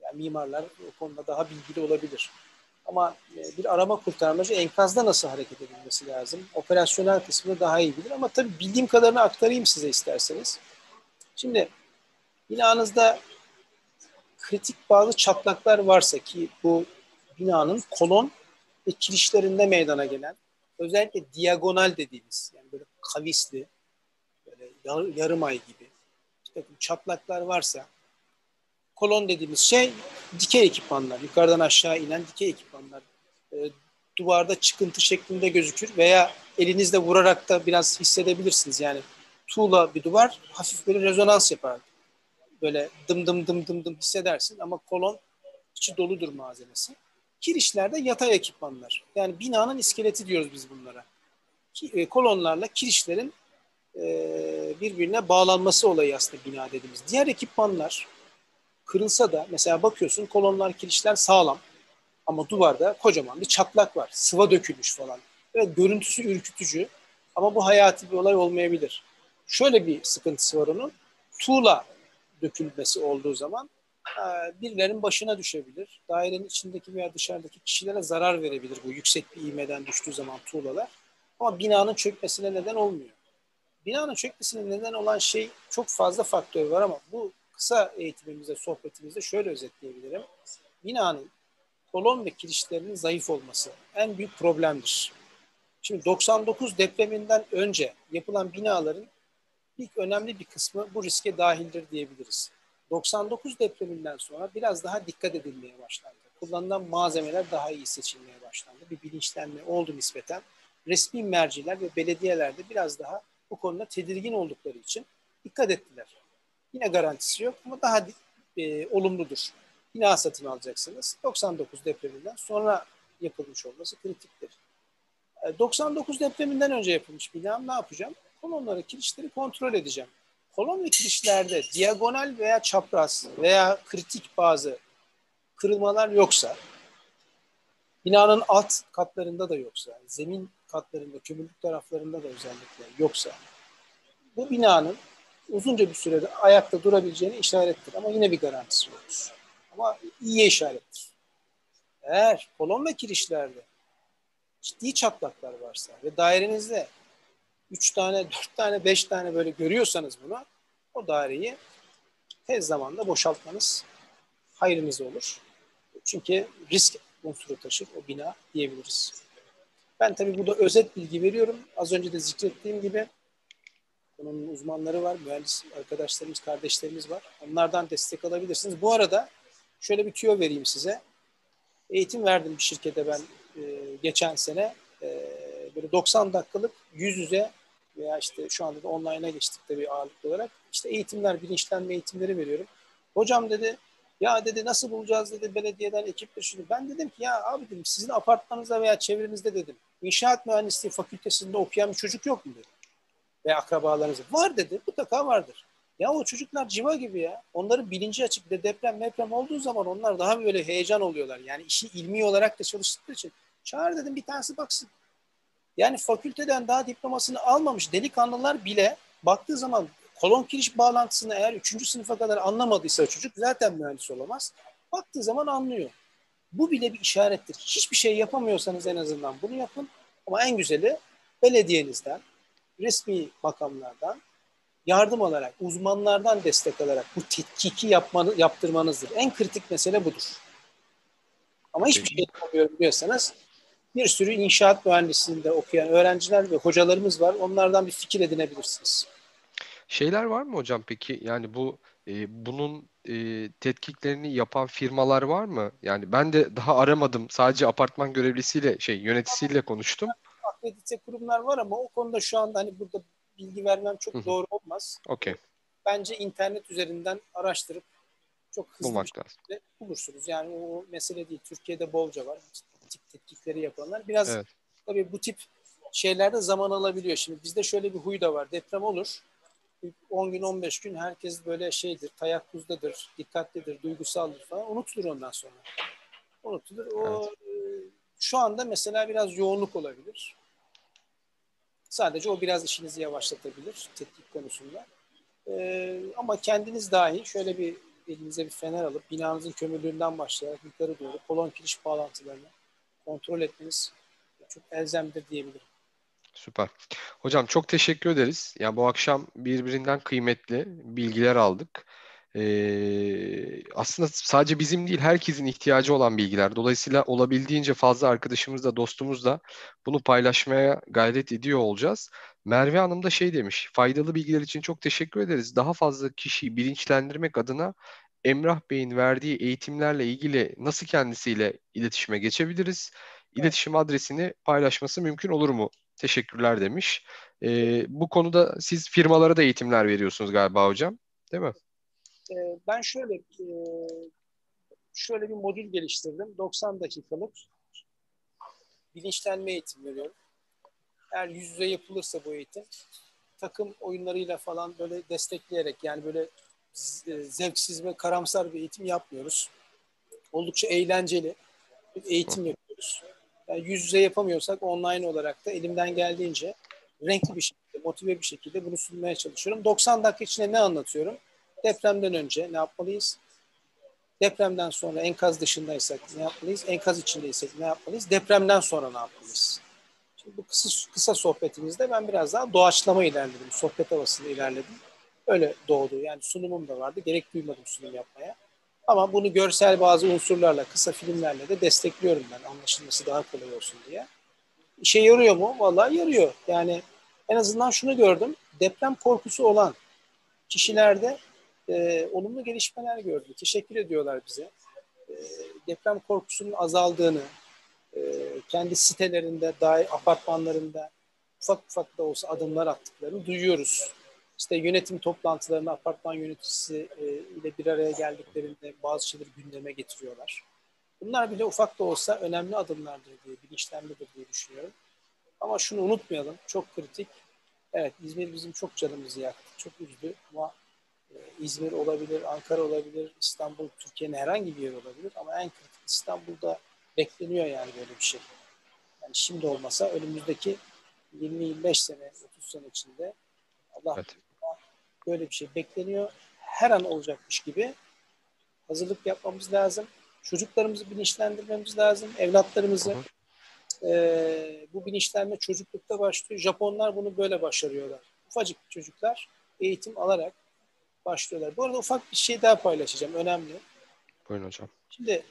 Yani mimarlar o konuda daha bilgili olabilir. Ama bir arama kurtarmacı enkazda nasıl hareket edilmesi lazım? Operasyonel kısmını daha iyi bilir. Ama tabii bildiğim kadarını aktarayım size isterseniz. Şimdi binanızda kritik bazı çatlaklar varsa ki bu binanın kolon ve kirişlerinde meydana gelen özellikle diagonal dediğimiz yani böyle kavisli yarım ay gibi işte çatlaklar varsa kolon dediğimiz şey dikey ekipmanlar. Yukarıdan aşağı inen dikey ekipmanlar. Duvarda çıkıntı şeklinde gözükür veya elinizle vurarak da biraz hissedebilirsiniz. Yani tuğla bir duvar hafif böyle rezonans yapar. Böyle dım dım dım dım dım hissedersin ama kolon içi doludur malzemesi. Kirişlerde yatay ekipmanlar. Yani binanın iskeleti diyoruz biz bunlara. Kolonlarla kirişlerin birbirine bağlanması olayı aslında bina dediğimiz. Diğer ekipmanlar kırılsa da mesela bakıyorsun kolonlar, kirişler sağlam ama duvarda kocaman bir çatlak var. Sıva dökülmüş falan. Evet, görüntüsü ürkütücü ama bu hayati bir olay olmayabilir. Şöyle bir sıkıntısı var onun. Tuğla dökülmesi olduğu zaman birilerinin başına düşebilir. Dairenin içindeki veya dışarıdaki kişilere zarar verebilir bu yüksek bir ivmeden düştüğü zaman tuğlalar. Ama binanın çökmesine neden olmuyor. Binanın çökmesine neden olan şey çok fazla faktör var ama bu kısa eğitimimizde, sohbetimizde şöyle özetleyebilirim. Binanın kolon ve kirişlerinin zayıf olması en büyük problemdir. Şimdi 99 depreminden önce yapılan binaların ilk önemli bir kısmı bu riske dahildir diyebiliriz. 99 depreminden sonra biraz daha dikkat edilmeye başlandı. Kullanılan malzemeler daha iyi seçilmeye başlandı. Bir bilinçlenme oldu nispeten. Resmi merciler ve belediyeler de biraz daha bu konuda tedirgin oldukları için dikkat ettiler. Yine garantisi yok ama daha olumludur. Bina satın alacaksınız. 99 depreminden sonra yapılmış olması kritiktir. 99 depreminden önce yapılmış binam ne yapacağım? Kolonları, kirişleri kontrol edeceğim. Kolon ve kirişlerde diagonal veya çapraz veya kritik bazı kırılmalar yoksa, binanın alt katlarında da yoksa, zemin katlarında, kömürlük taraflarında da özellikle yoksa, bu binanın uzunca bir sürede ayakta durabileceğini işarettir. Ama yine bir garantisi yoktur. Ama iyiye işarettir. Eğer kolon ve kirişlerde ciddi çatlaklar varsa ve dairenizde 3 tane, 4 tane, 5 tane böyle görüyorsanız bunu, o daireyi tez zamanda boşaltmanız hayrınız olur. Çünkü risk unsuru taşır o bina diyebiliriz. Ben tabii burada özet bilgi veriyorum. Az önce de zikrettiğim gibi bunun uzmanları var, mühendis arkadaşlarımız, kardeşlerimiz var. Onlardan destek alabilirsiniz. Bu arada şöyle bir tüyo vereyim size. Eğitim verdim bir şirkete ben geçen sene. Böyle 90 dakikalık yüz yüze veya işte şu anda da online'a geçtik tabii ağırlıklı olarak. İşte eğitimler, bilinçlenme eğitimleri veriyorum. Hocam dedi, ya dedi nasıl bulacağız dedi belediyeden ekiptir şimdi. Ben dedim ki ya abi dedim sizin apartmanınızda veya çevrenizde dedim inşaat mühendisliği fakültesinde okuyan bir çocuk yok mu dedim. Veya akrabalarınız var dedi, mutlaka vardır. Ya o çocuklar civa gibi ya. Onların bilinci açık. Bir de deprem olduğu zaman onlar daha böyle heyecan oluyorlar. Yani işi ilmi olarak da çalıştıkları için. Çağır dedim bir tanesi baksın. Yani fakülteden daha diplomasını almamış delikanlılar bile baktığı zaman kolon kiriş bağlantısını eğer 3. sınıfa kadar anlamadıysa çocuk zaten mühendis olamaz. Baktığı zaman anlıyor. Bu bile bir işarettir. Hiçbir şey yapamıyorsanız en azından bunu yapın. Ama en güzeli belediyenizden, resmi makamlardan, yardım alarak, uzmanlardan destek alarak bu tetkiki yaptırmanızdır. En kritik mesele budur. Ama hiçbir şey yapamıyorum diyorsanız bir sürü inşaat mühendisliğinde okuyan öğrenciler ve hocalarımız var. Onlardan bir fikir edinebilirsiniz. Şeyler var mı hocam peki? Yani bu bunun tetkiklerini yapan firmalar var mı? Yani ben de daha aramadım. Sadece apartman görevlisiyle yöneticisiyle konuştum. Akredite kurumlar var ama o konuda şu anda hani burada bilgi vermem çok doğru olmaz. Okay. Bence internet üzerinden araştırıp çok hızlı bir şekilde bulursunuz. Yani o mesele değil. Türkiye'de bolca var. Bu tip tetkikleri yapanlar. Biraz tabii bu tip şeylerde zaman alabiliyor. Şimdi bizde şöyle bir huy da var. Deprem olur. 10 gün 15 gün herkes böyle tayakkuzdadır, dikkatlidir, duygusaldır falan. Unutulur ondan sonra. Unutulur. O, şu anda mesela biraz yoğunluk olabilir. Sadece o biraz işinizi yavaşlatabilir tetkik konusunda. Ama kendiniz dahi şöyle bir elinize bir fener alıp binanızın kömürlüğünden başlayarak yukarı doğru kolon kiriş bağlantılarını kontrol etmeniz çok elzemdir diyebilirim. Süper. Hocam çok teşekkür ederiz. Yani bu akşam birbirinden kıymetli bilgiler aldık. Aslında sadece bizim değil herkesin ihtiyacı olan bilgiler. Dolayısıyla olabildiğince fazla arkadaşımızla, dostumuzla bunu paylaşmaya gayret ediyor olacağız. Merve Hanım da demiş, faydalı bilgiler için çok teşekkür ederiz. Daha fazla kişiyi bilinçlendirmek adına Emrah Bey'in verdiği eğitimlerle ilgili nasıl kendisiyle iletişime geçebiliriz? İletişim adresini paylaşması mümkün olur mu? Teşekkürler demiş. Bu konuda siz firmalara da eğitimler veriyorsunuz galiba hocam, değil mi? Ben şöyle bir modül geliştirdim. 90 dakikalık bilinçlenme eğitimi veriyorum. Eğer yüz yüze yapılırsa bu eğitim takım oyunlarıyla falan böyle destekleyerek yani böyle zevksiz ve karamsar bir eğitim yapmıyoruz. Oldukça eğlenceli bir eğitim yapıyoruz. Yani yüz yüze yapamıyorsak online olarak da elimden geldiğince renkli bir şekilde, motive bir şekilde bunu sunmaya çalışıyorum. 90 dakika içinde ne anlatıyorum? Depremden önce ne yapmalıyız? Depremden sonra enkaz dışındaysak ne yapmalıyız? Enkaz içindeysek ne yapmalıyız? Depremden sonra ne yapmalıyız? Şimdi bu kısa sohbetimizde ben biraz daha doğaçlama ilerledim. Sohbet havasında ilerledim. Öyle doğdu. Yani sunumum da vardı. Gerek duymadım sunum yapmaya. Ama bunu görsel bazı unsurlarla, kısa filmlerle de destekliyorum ben. Anlaşılması daha kolay olsun diye. İşe yarıyor mu? Vallahi yarıyor. Yani en azından şunu gördüm. Deprem korkusu olan kişilerde olumlu gelişmeler gördük. Teşekkür ediyorlar bize. Deprem korkusunun azaldığını, kendi sitelerinde, dahi apartmanlarında ufak ufak da olsa adımlar attıklarını duyuyoruz. İşte yönetim toplantılarına apartman yöneticisi ile bir araya geldiklerinde bazı şeyleri gündeme getiriyorlar. Bunlar bile ufak da olsa önemli adımlardır diye, bilinçlenmedir diye düşünüyorum. Ama şunu unutmayalım, çok kritik. Evet, İzmir bizim çok canımızı yaktı, çok üzdü ama İzmir olabilir, Ankara olabilir, İstanbul, Türkiye'nin herhangi bir yeri olabilir ama en kritik İstanbul'da bekleniyor yani böyle bir şey. Yani şimdi olmasa önümüzdeki 20-25 sene, 30 sene içinde Allah evet, böyle bir şey bekleniyor. Her an olacakmış gibi hazırlık yapmamız lazım. Çocuklarımızı bilinçlendirmemiz lazım, evlatlarımızı. Hı hı. Bu bilinçlenme çocuklukta başlıyor. Japonlar bunu böyle başarıyorlar. Ufacık çocuklar eğitim alarak başlıyorlar. Bu arada ufak bir şey daha paylaşacağım, önemli. Buyurun hocam. Şimdi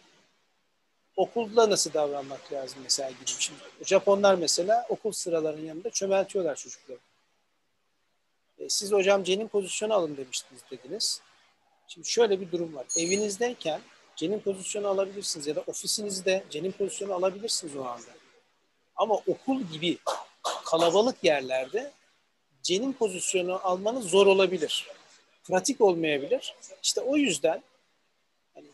okulda nasıl davranmak lazım mesela gibi. Şimdi Japonlar mesela okul sıralarının yanında çömeltiyorlar çocukları. Siz hocam cenin pozisyonu alın demiştiniz, dediniz. Şimdi şöyle bir durum var. Evinizdeyken cenin pozisyonu alabilirsiniz ya da ofisinizde cenin pozisyonu alabilirsiniz o anda. Ama okul gibi kalabalık yerlerde cenin pozisyonu almanız zor olabilir. Pratik olmayabilir. İşte o yüzden yani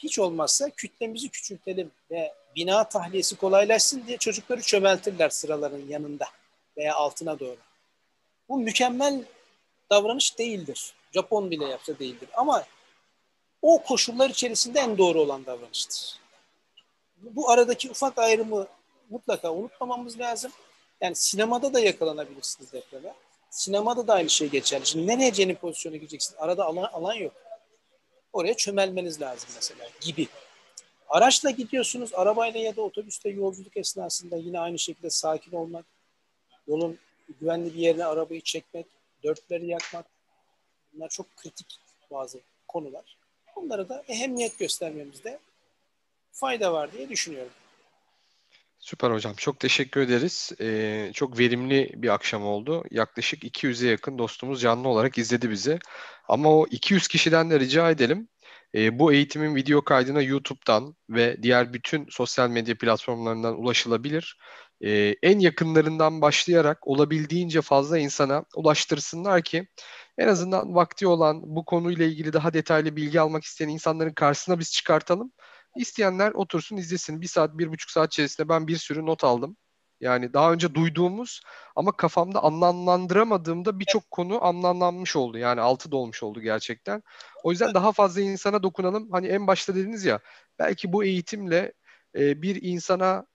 hiç olmazsa kütlemizi küçültelim ve bina tahliyesi kolaylaşsın diye çocukları çömeltirler sıraların yanında veya altına doğru. Bu mükemmel davranış değildir. Japon bile yapsa değildir. Ama o koşullar içerisinde en doğru olan davranıştır. Bu aradaki ufak ayrımı mutlaka unutmamamız lazım. Yani sinemada da yakalanabilirsiniz depreme. Sinemada da aynı şey geçerli. Şimdi nereye cenin pozisyona gireceksin? Arada alan yok. Oraya çömelmeniz lazım mesela gibi. Araçla gidiyorsunuz, arabayla ya da otobüste yolculuk esnasında yine aynı şekilde sakin olmak, yolun güvenli bir yerine arabayı çekmek, dörtleri yakmak, bunlar çok kritik bazı konular. Onlara da ehemmiyet göstermemizde fayda var diye düşünüyorum. Süper hocam. Çok teşekkür ederiz. Çok verimli bir akşam oldu. Yaklaşık 200'e yakın dostumuz canlı olarak izledi bizi. Ama o 200 kişiden de rica edelim. Bu eğitimin video kaydına YouTube'dan ve diğer bütün sosyal medya platformlarından ulaşılabilir. En yakınlarından başlayarak olabildiğince fazla insana ulaştırsınlar ki en azından vakti olan, bu konuyla ilgili daha detaylı bilgi almak isteyen insanların karşısına biz çıkartalım. İsteyenler otursun izlesin. 1 saat, 1,5 saat içerisinde ben bir sürü not aldım. Yani daha önce duyduğumuz ama kafamda anlamlandıramadığımda birçok konu anlamlanmış oldu. Yani altı dolmuş oldu gerçekten. O yüzden daha fazla insana dokunalım. Hani en başta dediniz ya, belki bu eğitimle bir insana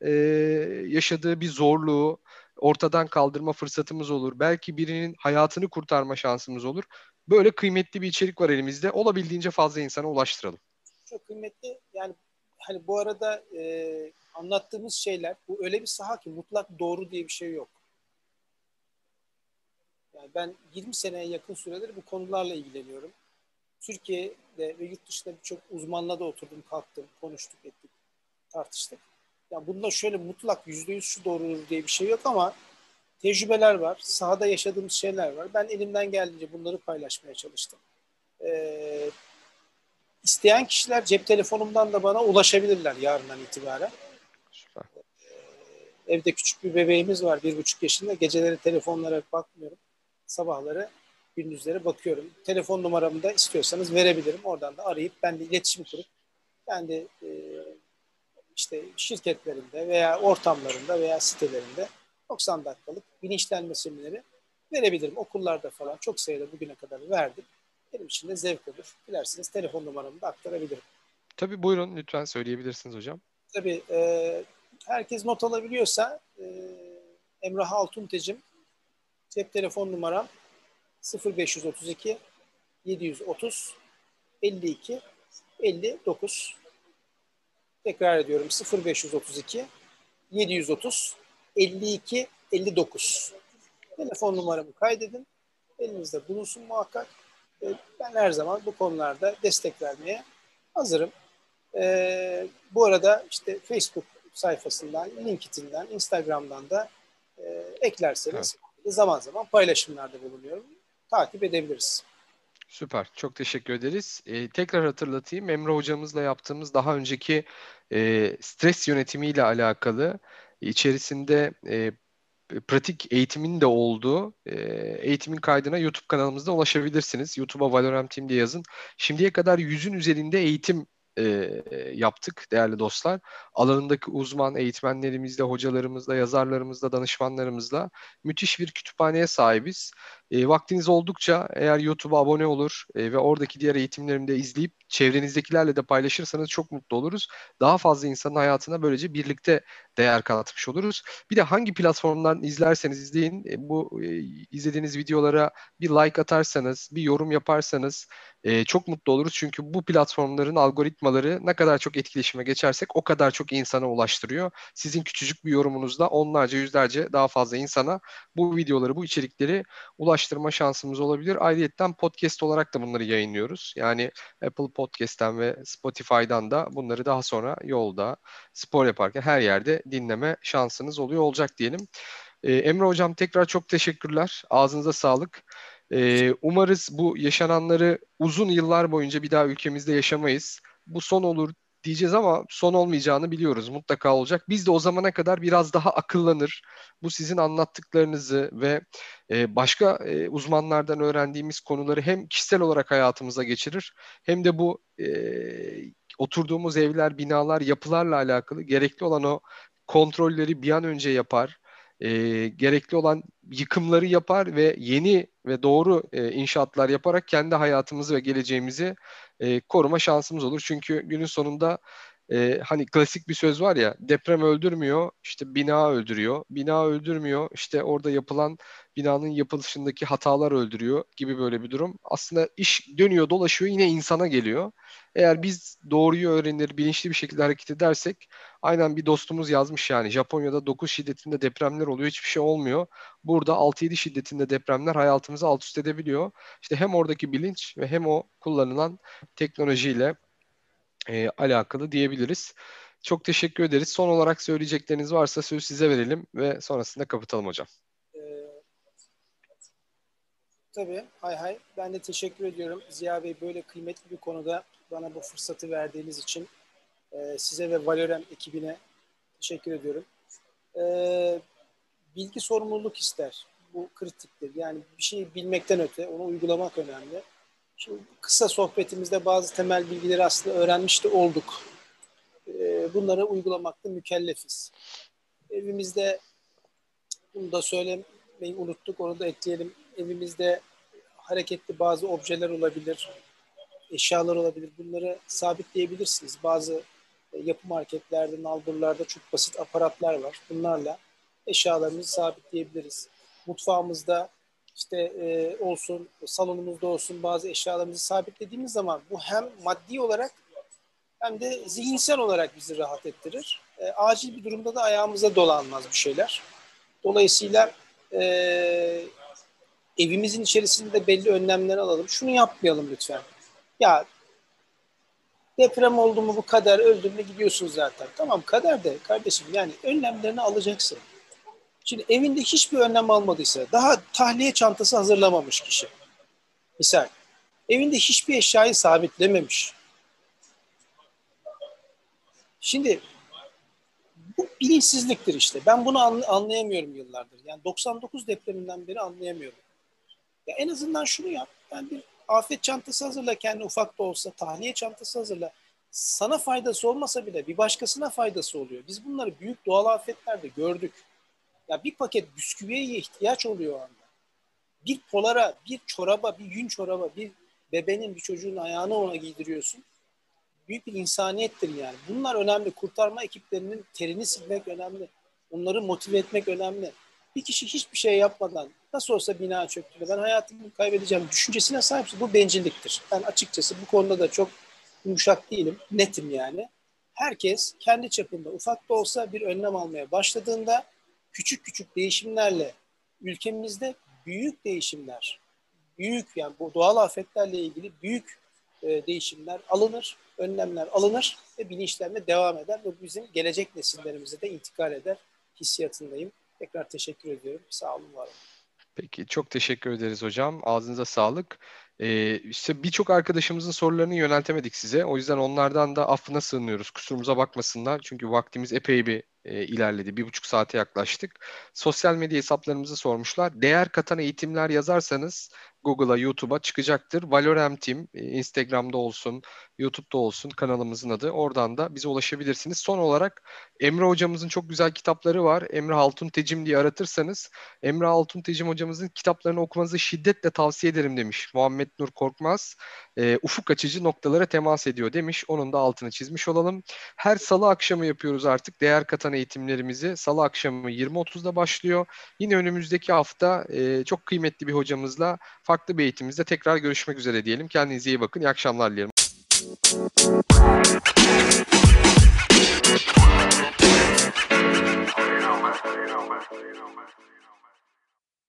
yaşadığı bir zorluğu ortadan kaldırma fırsatımız olur. Belki birinin hayatını kurtarma şansımız olur. Böyle kıymetli bir içerik var elimizde. Olabildiğince fazla insana ulaştıralım. Çok kıymetli. Yani hani bu arada anlattığımız şeyler, bu öyle bir saha ki mutlak doğru diye bir şey yok. Yani ben 20 seneye yakın süredir bu konularla ilgileniyorum. Türkiye'de ve yurt dışında birçok uzmanla da oturdum, kalktım, konuştuk, ettik, tartıştık. Yani bunda şöyle mutlak %100 şu doğrudur diye bir şey yok ama tecrübeler var, sahada yaşadığımız şeyler var. Ben elimden geldiğince bunları paylaşmaya çalıştım. İsteyen kişiler cep telefonumdan da bana ulaşabilirler yarından itibaren. Süper. Evde küçük bir bebeğimiz var, 1,5 yaşında. Geceleri telefonlara bakmıyorum. Sabahları, gündüzleri bakıyorum. Telefon numaramı da istiyorsanız verebilirim. Oradan da arayıp ben de iletişim kurup ben de işte şirketlerinde veya ortamlarında veya sitelerinde 90 dakikalık bilinçlenme semineri verebilirim. Okullarda falan çok sayıda bugüne kadar verdim. Benim için de zevk olur. Dilerseniz telefon numaramı da aktarabilirim. Tabii buyurun, lütfen söyleyebilirsiniz hocam. Tabii. Herkes not alabiliyorsa Emrah Altuntecim, cep telefon numaram 0532 730 52 59. Tekrar ediyorum, 0532 730 52 59. Telefon numaramı kaydedin. Elinizde bulunsun muhakkak. Ben her zaman bu konularda destek vermeye hazırım. Bu arada işte Facebook sayfasından, LinkedIn'den, Instagram'dan da eklerseniz evet, zaman zaman paylaşımlarda bulunuyorum. Takip edebiliriz. Süper. Çok teşekkür ederiz. Tekrar hatırlatayım. Emre hocamızla yaptığımız daha önceki stres yönetimiyle alakalı içerisinde pratik eğitimin de olduğu eğitimin kaydına YouTube kanalımızda ulaşabilirsiniz. YouTube'a Valorem Team diye yazın. Şimdiye kadar 100'ün üzerinde eğitim yaptık değerli dostlar. Alanındaki uzman eğitmenlerimizle, hocalarımızla, yazarlarımızla, danışmanlarımızla müthiş bir kütüphaneye sahibiz. Vaktiniz oldukça eğer YouTube'a abone olur ve oradaki diğer eğitimlerimi de izleyip çevrenizdekilerle de paylaşırsanız çok mutlu oluruz. Daha fazla insanın hayatına böylece birlikte değer katmış oluruz. Bir de hangi platformdan izlerseniz izleyin, bu izlediğiniz videolara bir like atarsanız, bir yorum yaparsanız çok mutlu oluruz. Çünkü bu platformların algoritmaları ne kadar çok etkileşime geçersek o kadar çok insana ulaştırıyor. Sizin küçücük bir yorumunuzla onlarca, yüzlerce daha fazla insana bu videoları, bu içerikleri ulaştırma şansımız olabilir. Ayrıyeten podcast olarak da bunları yayınlıyoruz. Yani Apple Podcast'ten ve Spotify'dan da bunları daha sonra yolda, spor yaparken her yerde dinleme şansınız oluyor olacak diyelim. Emre hocam tekrar çok teşekkürler. Ağzınıza sağlık. Umarız bu yaşananları uzun yıllar boyunca bir daha ülkemizde yaşamayız. Bu son olur diyeceğiz ama son olmayacağını biliyoruz. Mutlaka olacak. Biz de o zamana kadar biraz daha akıllanır. Bu sizin anlattıklarınızı ve başka uzmanlardan öğrendiğimiz konuları hem kişisel olarak hayatımıza geçirir hem de bu oturduğumuz evler, binalar, yapılarla alakalı gerekli olan o kontrolleri bir an önce yapar. Gerekli olan yıkımları yapar ve yeni ve doğru inşaatlar yaparak kendi hayatımızı ve geleceğimizi koruma şansımız olur. Çünkü günün sonunda hani klasik bir söz var ya, deprem öldürmüyor, işte bina öldürüyor. Bina öldürmüyor, işte orada yapılan binanın yapılışındaki hatalar öldürüyor gibi böyle bir durum. Aslında iş dönüyor, dolaşıyor, yine insana geliyor. Eğer biz doğruyu öğrenir, bilinçli bir şekilde hareket edersek, aynen bir dostumuz yazmış yani, Japonya'da 9 şiddetinde depremler oluyor, hiçbir şey olmuyor. Burada 6-7 şiddetinde depremler hayatımızı alt üst edebiliyor. İşte hem oradaki bilinç ve hem o kullanılan teknolojiyle alakalı diyebiliriz. Çok teşekkür ederiz. Son olarak söyleyecekleriniz varsa söz size verelim ve sonrasında kapatalım hocam. Tabii. Hay. Ben de teşekkür ediyorum. Ziya Bey, böyle kıymetli bir konuda bana bu fırsatı verdiğiniz için size ve Valorem ekibine teşekkür ediyorum. Bilgi sorumluluk ister. Bu kritiktir. Yani bir şeyi bilmekten öte onu uygulamak önemli. Şimdi kısa sohbetimizde bazı temel bilgileri aslında öğrenmiş de olduk. Bunları uygulamakta mükellefiz. Evimizde, bunu da söylemeyi unuttuk, onu da ekleyelim. Evimizde hareketli bazı objeler olabilir, eşyalar olabilir. Bunları sabitleyebilirsiniz. Bazı yapı marketlerde, nalburlarda çok basit aparatlar var. Bunlarla eşyalarımızı sabitleyebiliriz. Mutfağımızda, İşte olsun, salonumuzda olsun bazı eşyalarımızı sabitlediğimiz zaman bu hem maddi olarak hem de zihinsel olarak bizi rahat ettirir. Acil bir durumda da ayağımıza dolanmaz bir şeyler. Dolayısıyla evimizin içerisinde belli önlemler alalım. Şunu yapmayalım lütfen. Ya deprem oldu mu, bu kadar öldü mü gidiyorsun zaten. Tamam, kader de kardeşim, yani önlemlerini alacaksın. Şimdi evinde hiçbir önlem almadıysa, daha tahliye çantası hazırlamamış kişi, misal, evinde hiçbir eşyayı sabitlememiş. Şimdi bu bilinçsizliktir işte. Ben bunu anlayamıyorum yıllardır. Yani 99 depreminden beri anlayamıyorum. Ya en azından şunu yap. Yani bir afet çantası hazırla, kendi ufak da olsa tahliye çantası hazırla. Sana faydası olmasa bile bir başkasına faydası oluyor. Biz bunları büyük doğal afetlerde gördük. Ya bir paket bisküviye ihtiyaç oluyor o anda. Bir polara, bir çoraba, bir yün çoraba, bir bebenin, bir çocuğun ayağını ona giydiriyorsun. Büyük bir insaniyettir yani. Bunlar önemli. Kurtarma ekiplerinin terini silmek önemli. Onları motive etmek önemli. Bir kişi hiçbir şey yapmadan, nasıl olsa bina çöktü, ben hayatımı kaybedeceğim düşüncesine sahipse bu bencilliktir. Ben açıkçası bu konuda da çok yumuşak değilim. Netim yani. Herkes kendi çapında ufak da olsa bir önlem almaya başladığında küçük küçük değişimlerle ülkemizde büyük değişimler, büyük yani bu doğal afetlerle ilgili büyük değişimler alınır, önlemler alınır ve bilinçlenme devam eder ve bizim gelecek nesillerimize de intikal eder hissiyatındayım. Tekrar teşekkür ediyorum. Sağ olun, var olun. Peki, çok teşekkür ederiz hocam. Ağzınıza sağlık. İşte birçok arkadaşımızın sorularını yöneltemedik size. O yüzden onlardan da affına sığınıyoruz. Kusurumuza bakmasınlar. Çünkü vaktimiz epey bir ilerledi. 1,5 saate yaklaştık. Sosyal medya hesaplarımızı sormuşlar. Değer katan eğitimler yazarsanız Google'a, YouTube'a çıkacaktır. Valorem Team, Instagram'da olsun, YouTube'da olsun kanalımızın adı. Oradan da bize ulaşabilirsiniz. Son olarak Emre hocamızın çok güzel kitapları var. Emrah Altuntecim diye aratırsanız Emrah Altuntecim hocamızın kitaplarını okumanızı şiddetle tavsiye ederim demiş. Muhammed Nur Korkmaz ufuk açıcı noktalara temas ediyor demiş. Onun da altını çizmiş olalım. Her salı akşamı yapıyoruz artık. Değer katan eğitimlerimizi salı akşamı 20.30'da başlıyor. Yine önümüzdeki hafta çok kıymetli bir hocamızla farklı bir eğitimimizde tekrar görüşmek üzere diyelim. Kendinize iyi bakın. İyi akşamlar dilerim.